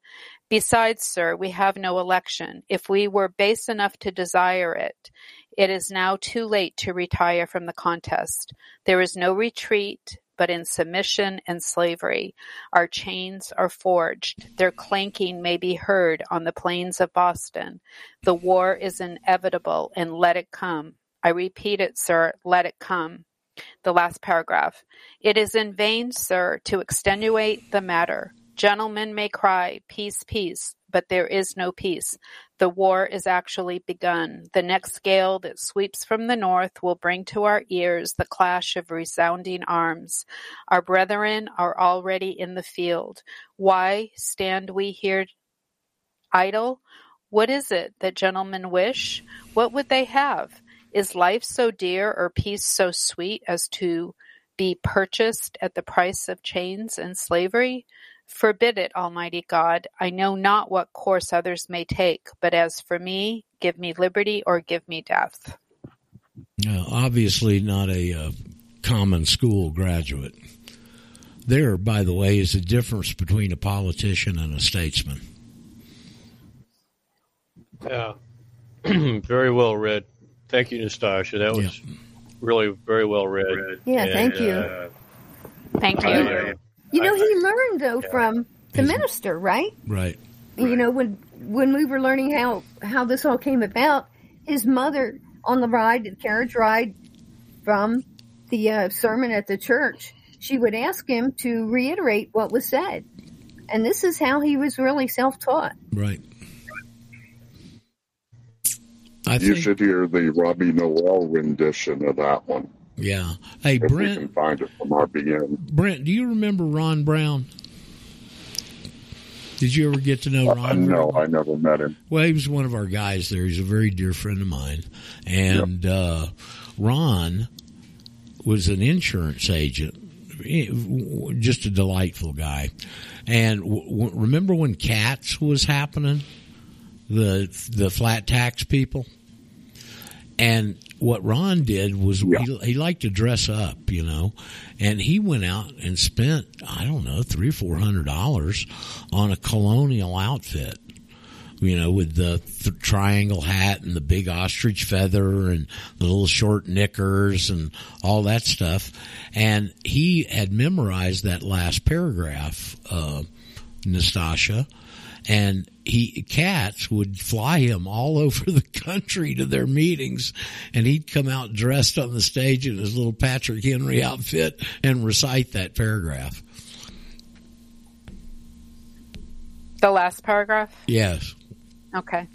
Besides, sir, we have no election. If we were base enough to desire it, it is now too late to retire from the contest. There is no retreat but in submission and slavery. Our chains are forged. Their clanking may be heard on the plains of Boston. The war is inevitable, and let it come. I repeat it, sir, let it come. The last paragraph. It is in vain, sir, to extenuate the matter. Gentlemen may cry, peace, peace, but there is no peace. The war is actually begun. The next gale that sweeps from the north will bring to our ears the clash of resounding arms. Our brethren are already in the field. Why stand we here idle? What is it that gentlemen wish? What would they have? Is life so dear or peace so sweet as to be purchased at the price of chains and slavery? Forbid it, Almighty God. I know not what course others may take, but as for me, give me liberty or give me death. Uh, obviously not a uh, common school graduate. There, by the way, is the difference between a politician and a statesman. Yeah, very well read. Thank you, Nastasha. That was yeah. really very well read. Yeah, and, thank you. Uh, thank you. I, uh, You know, he learned, though, yeah. from the His, minister, right? Right. You right. know, when when we were learning how, how this all came about, his mother on the ride, the carriage ride from the uh, sermon at the church, she would ask him to reiterate what was said. And this is how he was really self-taught. Right. I you think... should hear the Robbie Noel rendition of that one. Yeah. Hey, if Brent. We can find it from R B N. Brent, do you remember Ron Brown? Did you ever get to know Ron? Uh, no, Brown? I never met him. Well, he was one of our guys there. He's a very dear friend of mine. And yep. uh, Ron was an insurance agent, just a delightful guy. And w- remember when CATS was happening, the the flat tax people? And what Ron did was yeah. he, he liked to dress up, you know, and he went out and spent, I don't know, three or four hundred dollars on a colonial outfit, you know, with the th- triangle hat and the big ostrich feather and the little short knickers and all that stuff. And he had memorized that last paragraph, uh, Nastasha. And he, CATS would fly him all over the country to their meetings, and he'd come out dressed on the stage in his little Patrick Henry outfit and recite that paragraph. The last paragraph? Yes. Okay.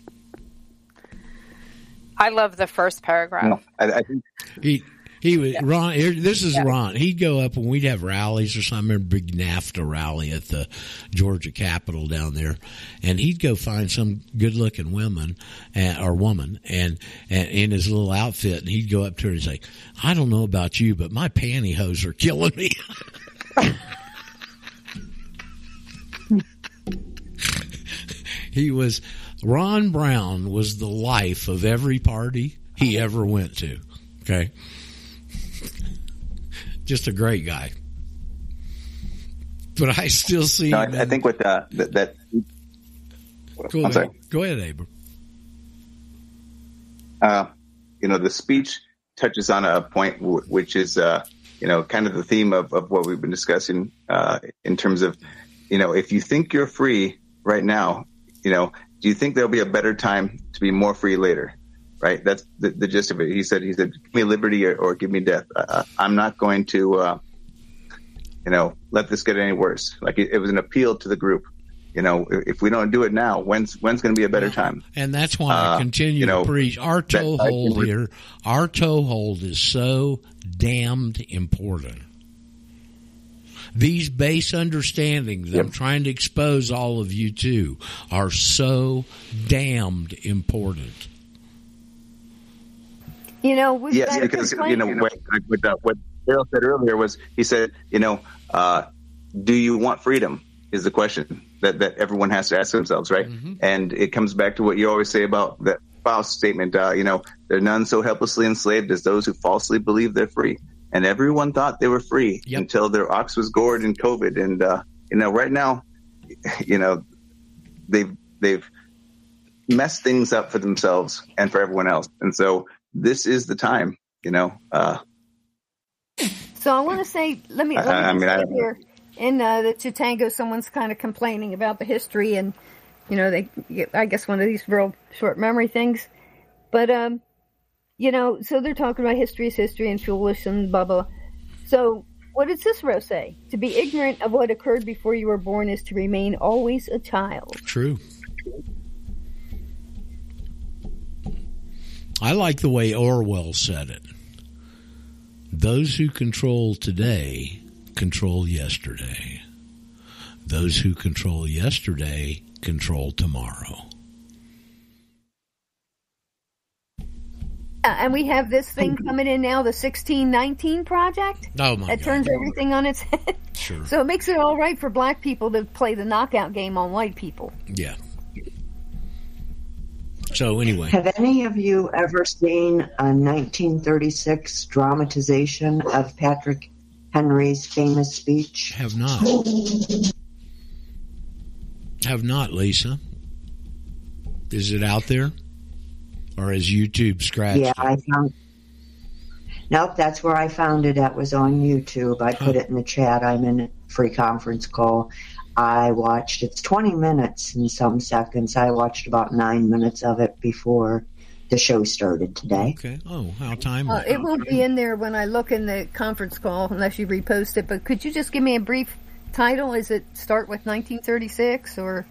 I love the first paragraph. No, I, I think he, He was yeah. Ron. This is yeah. Ron. He'd go up and we'd have rallies or something. I remember big NAFTA rally at the Georgia Capitol down there, and he'd go find some good-looking women and, or woman and, and in his little outfit, and he'd go up to her and say, "I don't know about you, but my pantyhose are killing me." He was Ron Brown was the life of every party he ever went to. Okay. Just a great guy, but I still see. No, I, I think with uh, that, that cool, I'm sorry. Go ahead, Abram. Uh, you know, the speech touches on a point w- which is, uh, you know, kind of the theme of, of what we've been discussing uh, in terms of you know, if you think you're free right now, you know, do you think there'll be a better time to be more free later? Right. That's the, the gist of it. He said, he said, give me liberty or, or give me death. Uh, I'm not going to, uh, you know, let this get any worse. Like it, it was an appeal to the group. You know, if we don't do it now, when's when's going to be a better time? And that's why uh, I continue you know, to preach. Our toehold re- here, our toehold is so damned important. These base understandings that yep. I'm trying to expose all of you to are so damned important. You know, we've yes, because you know what, what Daryl said earlier was he said, you know, uh, do you want freedom? Is the question that, that everyone has to ask themselves, right? Mm-hmm. And it comes back to what you always say about that Faust statement, uh, you know, there are none so helplessly enslaved as those who falsely believe they're free. And everyone thought they were free yep. until their ox was gored in COVID. And, uh, you know, right now, you know, they've they've messed things up for themselves and for everyone else. And so this is the time, you know. Uh, so I want to say, let me, let me I, I mean, I, here. In uh, the Chitango, someone's kind of complaining about the history and, you know, they, I guess one of these real short memory things. But, um, you know, so they're talking about history is history and foolish and blah, blah. So what did Cicero say? To be ignorant of what occurred before you were born is to remain always a child. True. I like the way Orwell said it. Those who control today control yesterday. Those who control yesterday control tomorrow. Uh, and we have this thing coming in now, the sixteen nineteen Project. Oh my! It God. Turns everything on its head. Sure. So it makes it all right for black people to play the knockout game on white people. Yeah. So anyway. Have any of you ever seen a nineteen thirty-six dramatization of Patrick Henry's famous speech? Have not. Have not, Lisa. Is it out there? Or is YouTube scratched? Yeah, I found Nope, that's where I found it. That was on YouTube. I put oh. it in the chat. I'm in a free conference call. I watched it's twenty minutes and some seconds. I watched about nine minutes of it before the show started today. Okay. Oh, how time! Uh, it won't be in there when I look in the conference call unless you repost it. But could you just give me a brief title? Is it start with nineteen thirty-six or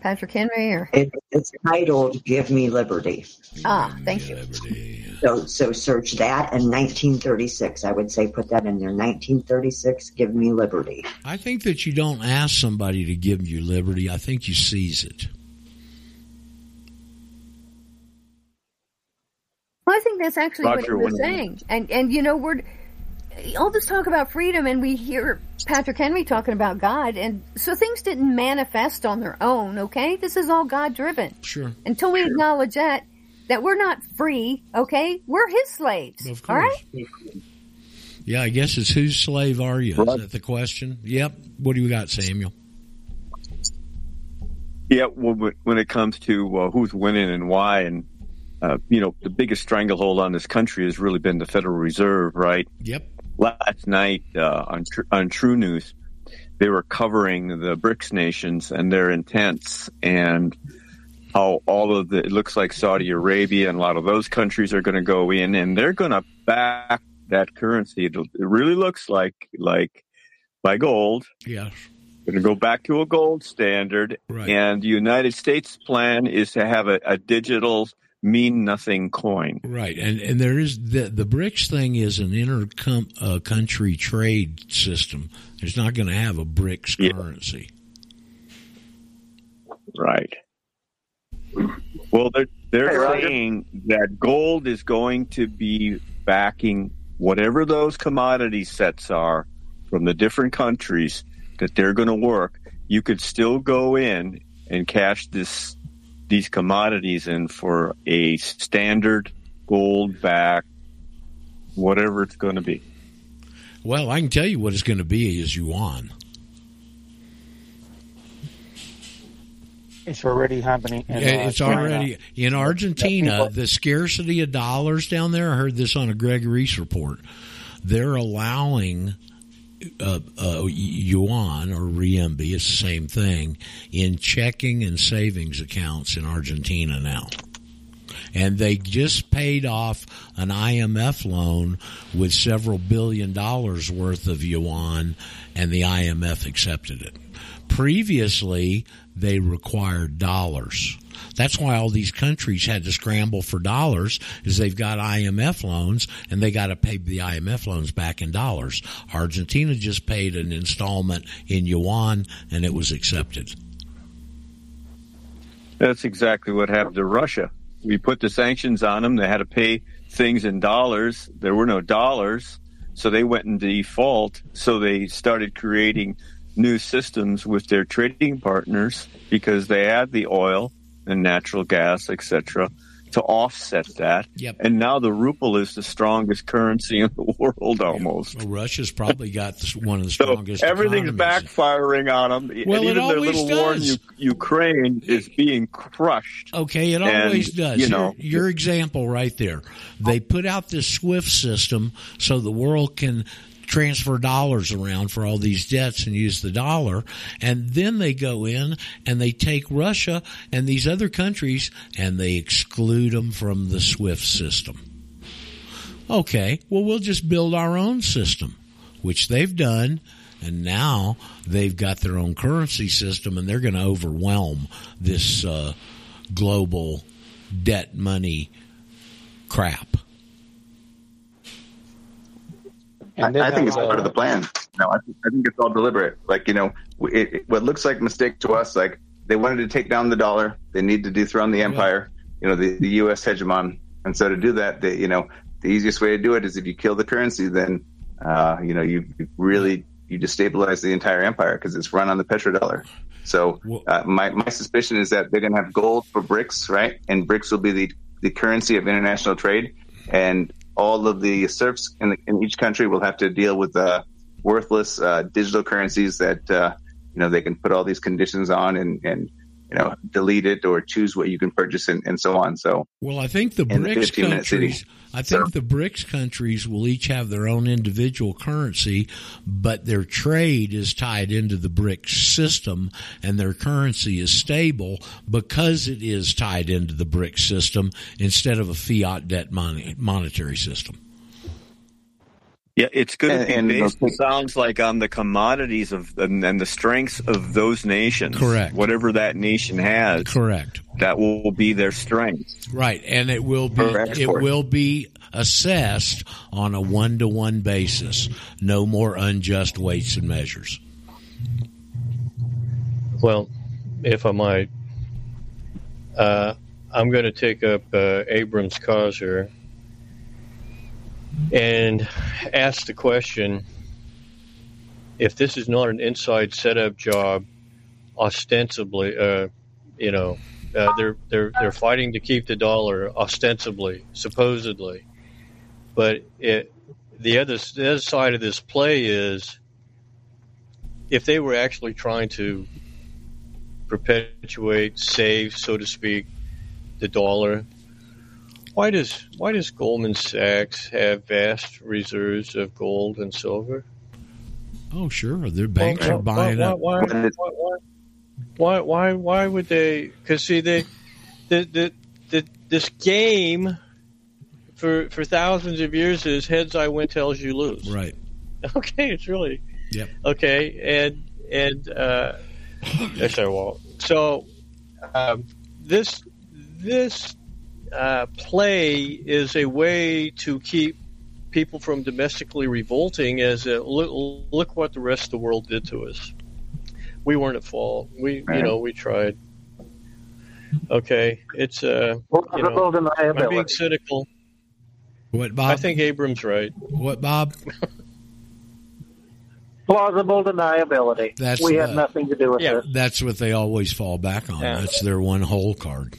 Patrick Henry? Or it, it's titled "Give Me Liberty." Ah, thank you. Liberty. So, so search that and nineteen thirty-six. I would say put that in there. nineteen thirty-six. Give me liberty. I think that you don't ask somebody to give you liberty. I think you seize it. Well, I think that's actually Roger, what he was saying. And, and you know, we're all this talk about freedom, and we hear Patrick Henry talking about God. And so things didn't manifest on their own, okay? This is all God-driven. Sure. Until we sure. acknowledge that, that we're not free, okay? We're his slaves, of course. All right? Yeah, I guess it's whose slave are you? Is that the question? Yep. What do you got, Samuel? Yeah, well, when it comes to uh, who's winning and why and Uh, you know, the biggest stranglehold on this country has really been the Federal Reserve, right? Yep. Last night uh, on tr- on True News, they were covering the BRICS nations and their intents and how all of the, it looks like Saudi Arabia and a lot of those countries are going to go in and they're going to back that currency. It, it really looks like, like, like gold. Yes. Going to go back to a gold standard. Right. And the United States plan is to have a, a digital mean nothing coin. Right. And and there is the the BRICS thing is an inter com, uh, country trade system. It's not going to have a BRICS yeah. currency. Right. Well, they're they're hey, saying that gold is going to be backing whatever those commodity sets are from the different countries that they're going to work. You could still go in and cash this these commodities in for a standard gold back, whatever it's going to be. Well, I can tell you what it's going to be is yuan. It's already happening. In, uh, it's China. already in Argentina. The scarcity of dollars down there. I heard this on a Greg Reese report. They're allowing uh, uh, yuan or renminbi, it's the same thing, in checking and savings accounts in Argentina now. And they just paid off an I M F loan with several billion dollars worth of yuan, and the I M F accepted it. Previously, they required dollars. That's why all these countries had to scramble for dollars, is they've got I M F loans, and they got to pay the I M F loans back in dollars. Argentina just paid an installment in yuan, and it was accepted. That's exactly what happened to Russia. We put the sanctions on them. They had to pay things in dollars. There were no dollars, so they went into default. So they started creating new systems with their trading partners because they had the oil and natural gas, et cetera, to offset that. Yep. And now the ruble is the strongest currency in the world almost. Well, Russia's probably got one of the strongest. So everything's economies. Backfiring on them. Well, and even it always their little does. War in U- Ukraine is being crushed. Okay, it and, always does. You know, your, your example right there. They put out this SWIFT system so the world can transfer dollars around for all these debts and use the dollar, and then they go in and they take Russia and these other countries and they exclude them from the SWIFT system. Okay, well, we'll just build our own system, which they've done, and now they've got their own currency system, and they're going to overwhelm this uh, global debt money crap. I, I think it's part of the plan. No, I, th- I think it's all deliberate. Like, you know, it, it, what looks like a mistake to us, like they wanted to take down the dollar. They need to dethrone the empire, you know, the, the U S hegemon. And so to do that, they, you know, the easiest way to do it is if you kill the currency, then, uh, you know, you, you really you destabilize the entire empire because it's run on the petrodollar. So uh, my, my suspicion is that they're going to have gold for BRICS, right? And BRICS will be the, the currency of international trade. And all of the serfs in, the, in each country will have to deal with uh, worthless uh, digital currencies that uh, you know they can put all these conditions on and, and you know delete it or choose what you can purchase and, and so on. So well, I think the BRICS the countries, I think so, the BRICS countries will each have their own individual currency, but their trade is tied into the BRICS system, and their currency is stable because it is tied into the BRICS system instead of a fiat debt mon- monetary system. Yeah, it's good. And, and based, it sounds like on the commodities of and, and the strengths of those nations. Correct. Whatever that nation has. Correct. That will be their strength. Right, and it will be it will be assessed on a one-to-one basis. No more unjust weights and measures. Well, if I might, uh, I'm going to take up uh, Abrams' cause here and ask the question, if this is not an inside setup job, ostensibly, uh, you know, uh, they're they're they're fighting to keep the dollar, ostensibly, supposedly, but it, the other the other side of this play is, if they were actually trying to perpetuate, save, so to speak, the dollar, Why does why does Goldman Sachs have vast reserves of gold and silver? Oh, sure, their banks well, are buying why, why, up. Why why, why why why would they? Because see, they the, the the this game for for thousands of years is heads I win, tails you lose. Right. Okay, it's really. Yep. Okay, and and uh, that's our wall. So um, this this. Uh, play is a way to keep people from domestically revolting as a, look, look what the rest of the world did to us. We weren't at fault. We, you know, we tried. Okay. It's, uh, you know, I'm being cynical. What, Bob? I think Abrams right. What, Bob? Plausible deniability. That's we uh, have nothing to do with yeah, it. That's what they always fall back on. Yeah. That's their one hole card.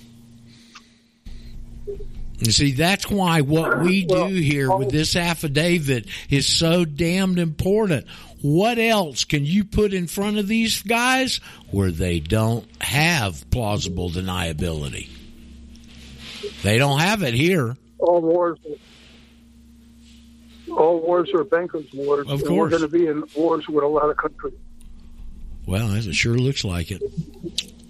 You see, that's why what we do here with this affidavit is so damned important. What else can you put in front of these guys where they don't have plausible deniability? They don't have it here. All wars. all wars are bankers' wars. Of course. And we're going to be in wars with a lot of countries. Well, as it sure looks like it.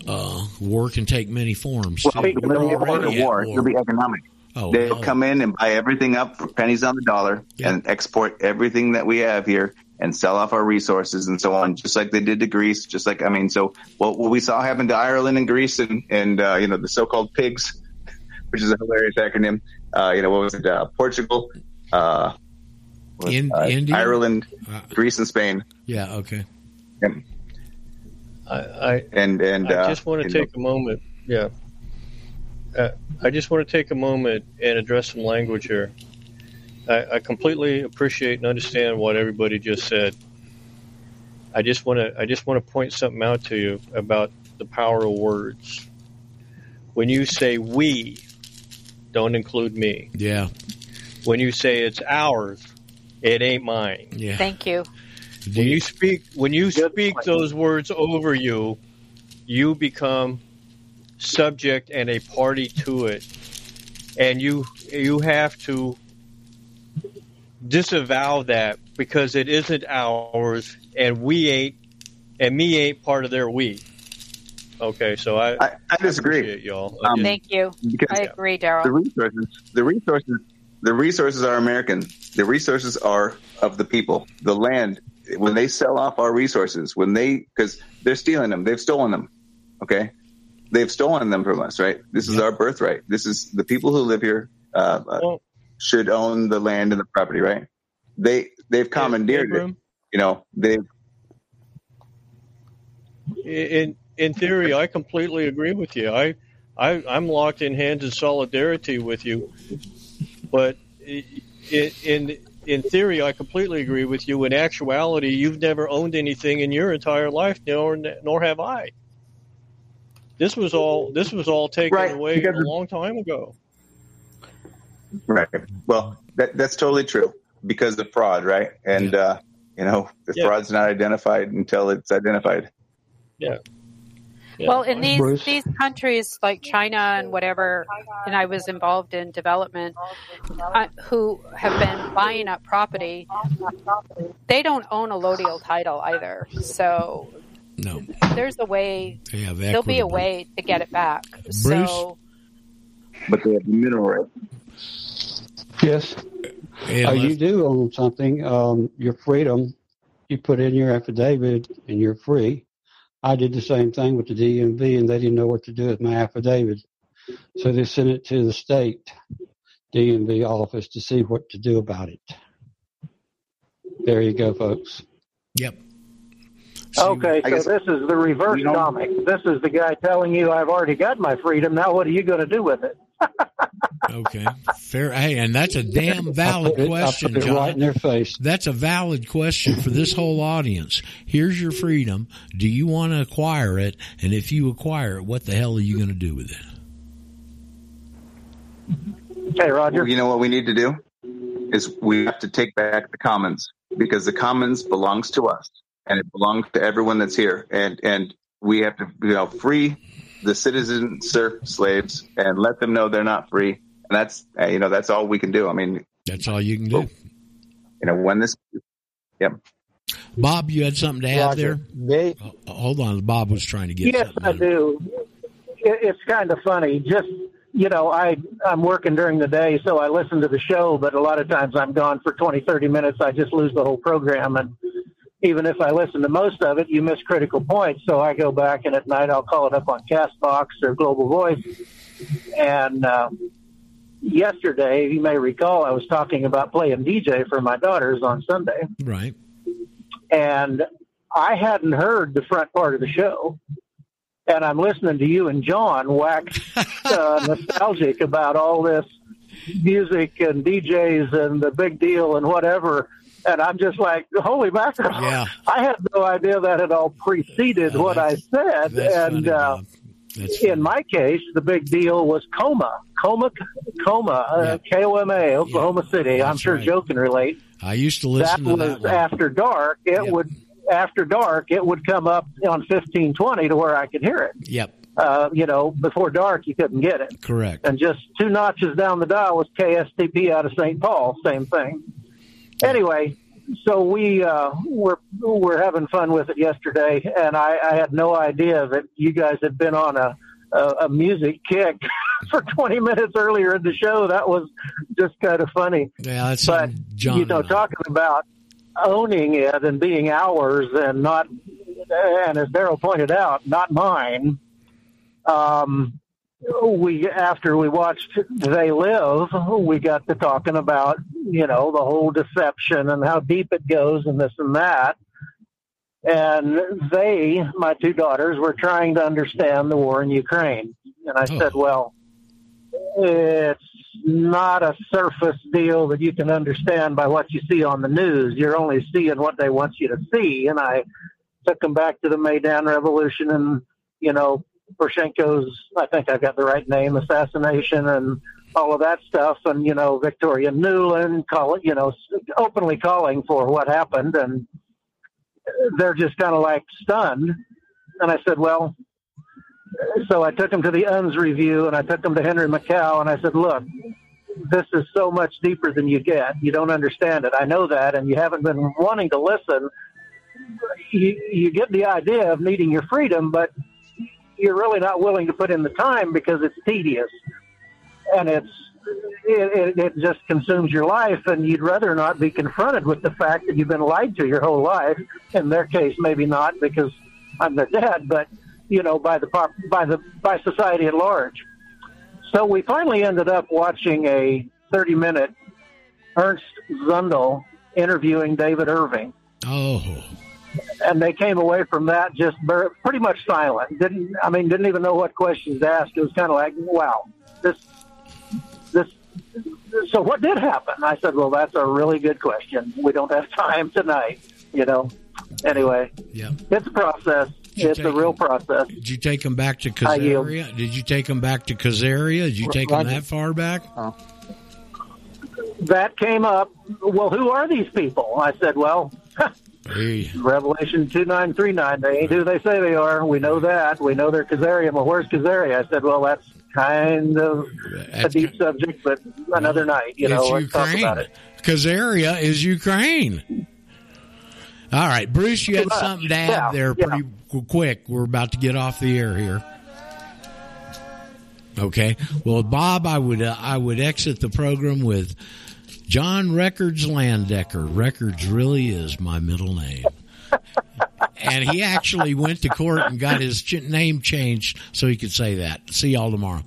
Uh, war can take many forms. Well, I mean, we're already at war. It'll be economic. Oh, They'll no. come in and buy everything up for pennies on the dollar yeah. and export everything that we have here and sell off our resources and so on, just like they did to Greece. Just like, I mean, so what, what we saw happen to Ireland and Greece and, and uh, you know, the so-called PIGS, which is a hilarious acronym. Uh, you know, what was it? Uh, Portugal, uh, was, in, uh, Ireland, uh, Greece, and Spain. Yeah, okay. And I, I, and, and, I uh, just want to take know. a moment. Yeah. Uh, I just want to take a moment and address some language here. I, I completely appreciate and understand what everybody just said. I just want to I just want to point something out to you about the power of words. When you say we, don't include me. Yeah. When you say it's ours, it ain't mine. Yeah. Thank you. When you speak when you speak those words over you, you become subject and a party to it, and you you have to disavow that, because it isn't ours, and we ain't, and me ain't part of their we. Okay, so I I, I disagree, I y'all. I um, thank you. I agree, Daryl. The resources, the resources, the resources are American. The resources are of the people. The land. When they sell off our resources, when they because they're stealing them, they've stolen them. Okay. They've stolen them from us, right? This is yeah. our birthright. This is the people who live here uh, well, should own the land and the property, right? They they've commandeered it, you know. They in in theory, I completely agree with you. I, I I'm locked in hands in solidarity with you, but in, in in theory, I completely agree with you. In actuality, you've never owned anything in your entire life, nor nor have I. This was all. This was all taken right. away because a long time ago. Right. Well, that, that's totally true because of fraud, right? And yeah. uh, you know, the yeah. fraud's not identified until it's identified. Yeah. yeah. Well, in these Bruce. these countries like China and whatever, and I was involved in development, uh, who have been buying up property, they don't own a allodial title either, so. No. There's a way. There'll be a way to get it back. Bruce? So. But they have mineral rights. Yes. Uh, you do own something. Um, your freedom, you put in your affidavit and you're free. I did the same thing with the D M V, and they didn't know what to do with my affidavit. So they sent it to the state D M V office to see what to do about it. There you go, folks. Yep. Okay, so this is the reverse comic. This is the guy telling you, I've already got my freedom. Now what are you going to do with it? Okay, fair. Hey, and that's a damn valid it, question, John. Right in their face. That's a valid question for this whole audience. Here's your freedom. Do you want to acquire it? And if you acquire it, what the hell are you going to do with it? Hey, Roger. You know what we need to do? Is we have to take back the commons, because the commons belongs to us. And it belongs to everyone that's here. And and we have to, you know, free the citizen serf slaves and let them know they're not free. And that's, you know, that's all we can do. I mean. That's all you can do. You know, when this. Yep. Bob, you had something to add Roger, there? They, oh, hold on. Bob was trying to get yes, something. Yes, I do. It, it's kind of funny. Just, you know, I, I'm working during the day, so I listen to the show. But a lot of times I'm gone for twenty, thirty minutes. I just lose the whole program. And. Even if I listen to most of it, you miss critical points. So I go back, and at night I'll call it up on CastBox or Global Voice. And uh, yesterday, you may recall, I was talking about playing D J for my daughters on Sunday. Right. And I hadn't heard the front part of the show. And I'm listening to you and John wax uh, nostalgic about all this music and D Js and the big deal and whatever. And I'm just like, holy mackerel! Yeah. I had no idea that it all preceded oh, what I said. And funny, uh, in my case, the big deal was Coma, Coma, Coma, uh, yeah. K O M A, Oklahoma yeah. City. That's I'm sure right. Joe can relate. I used to listen. That to was that after dark. It yep. would after dark. It would come up on fifteen twenty to where I could hear it. Yep. Uh, you know, before dark, you couldn't get it. Correct. And just two notches down the dial was K S T P out of Saint Paul. Same thing. Anyway, so we uh, were were having fun with it yesterday, and I, I had no idea that you guys had been on a a, a music kick for twenty minutes earlier in the show. That was just kind of funny. Yeah, that's but you know, talking about owning it and being ours and not, and as Daryl pointed out, not mine. Um, we after we watched They Live, we got to talking about, you know, the whole deception and how deep it goes and this and that. And they, my two daughters, were trying to understand the war in Ukraine. And I oh. said, well, it's not a surface deal that you can understand by what you see on the news. You're only seeing what they want you to see. And I took them back to the Maidan Revolution and, you know, Poroshenko's, I think I've got the right name, assassination and all of that stuff. And, you know, Victoria Nuland, call it, you know, openly calling for what happened. And they're just kind of like stunned. And I said, well, so I took them to the U N S review and I took them to Henry Macow and I said, look, this is so much deeper than you get. You don't understand it. I know that. And you haven't been wanting to listen. You, you get the idea of needing your freedom, but you're really not willing to put in the time because it's tedious and it's, it, it, it just consumes your life. And you'd rather not be confronted with the fact that you've been lied to your whole life. In their case, maybe not because I'm their dad, but you know, by the, by the, by society at large. So we finally ended up watching a thirty minute Ernst Zundel interviewing David Irving. Oh, and they came away from that just pretty much silent. Didn't I mean? Didn't even know what questions to ask. It was kind of like, wow, this, this. So what did happen? I said, well, that's a really good question. We don't have time tonight, you know. Anyway, yeah, it's a process. It's a real process. Did you take them back to Khazaria? Did you take them back to Khazaria? Did you take them that far back? Oh. That came up. Well, who are these people? I said, well. Hey. Revelation two nine three nine. They ain't who they say they are. We know that. We know they're Khazaria. Well, where's Khazaria? I said, well, that's kind of that's a deep kind subject, but another night, you know, let's Ukraine. Talk about it. Khazaria is Ukraine. All right, Bruce, you had something to add yeah, there pretty yeah. quick. We're about to get off the air here. Okay. Well, Bob, I would uh, I would exit the program with John Records Landecker. Records really is my middle name. And he actually went to court and got his ch- name changed so he could say that. See y'all tomorrow.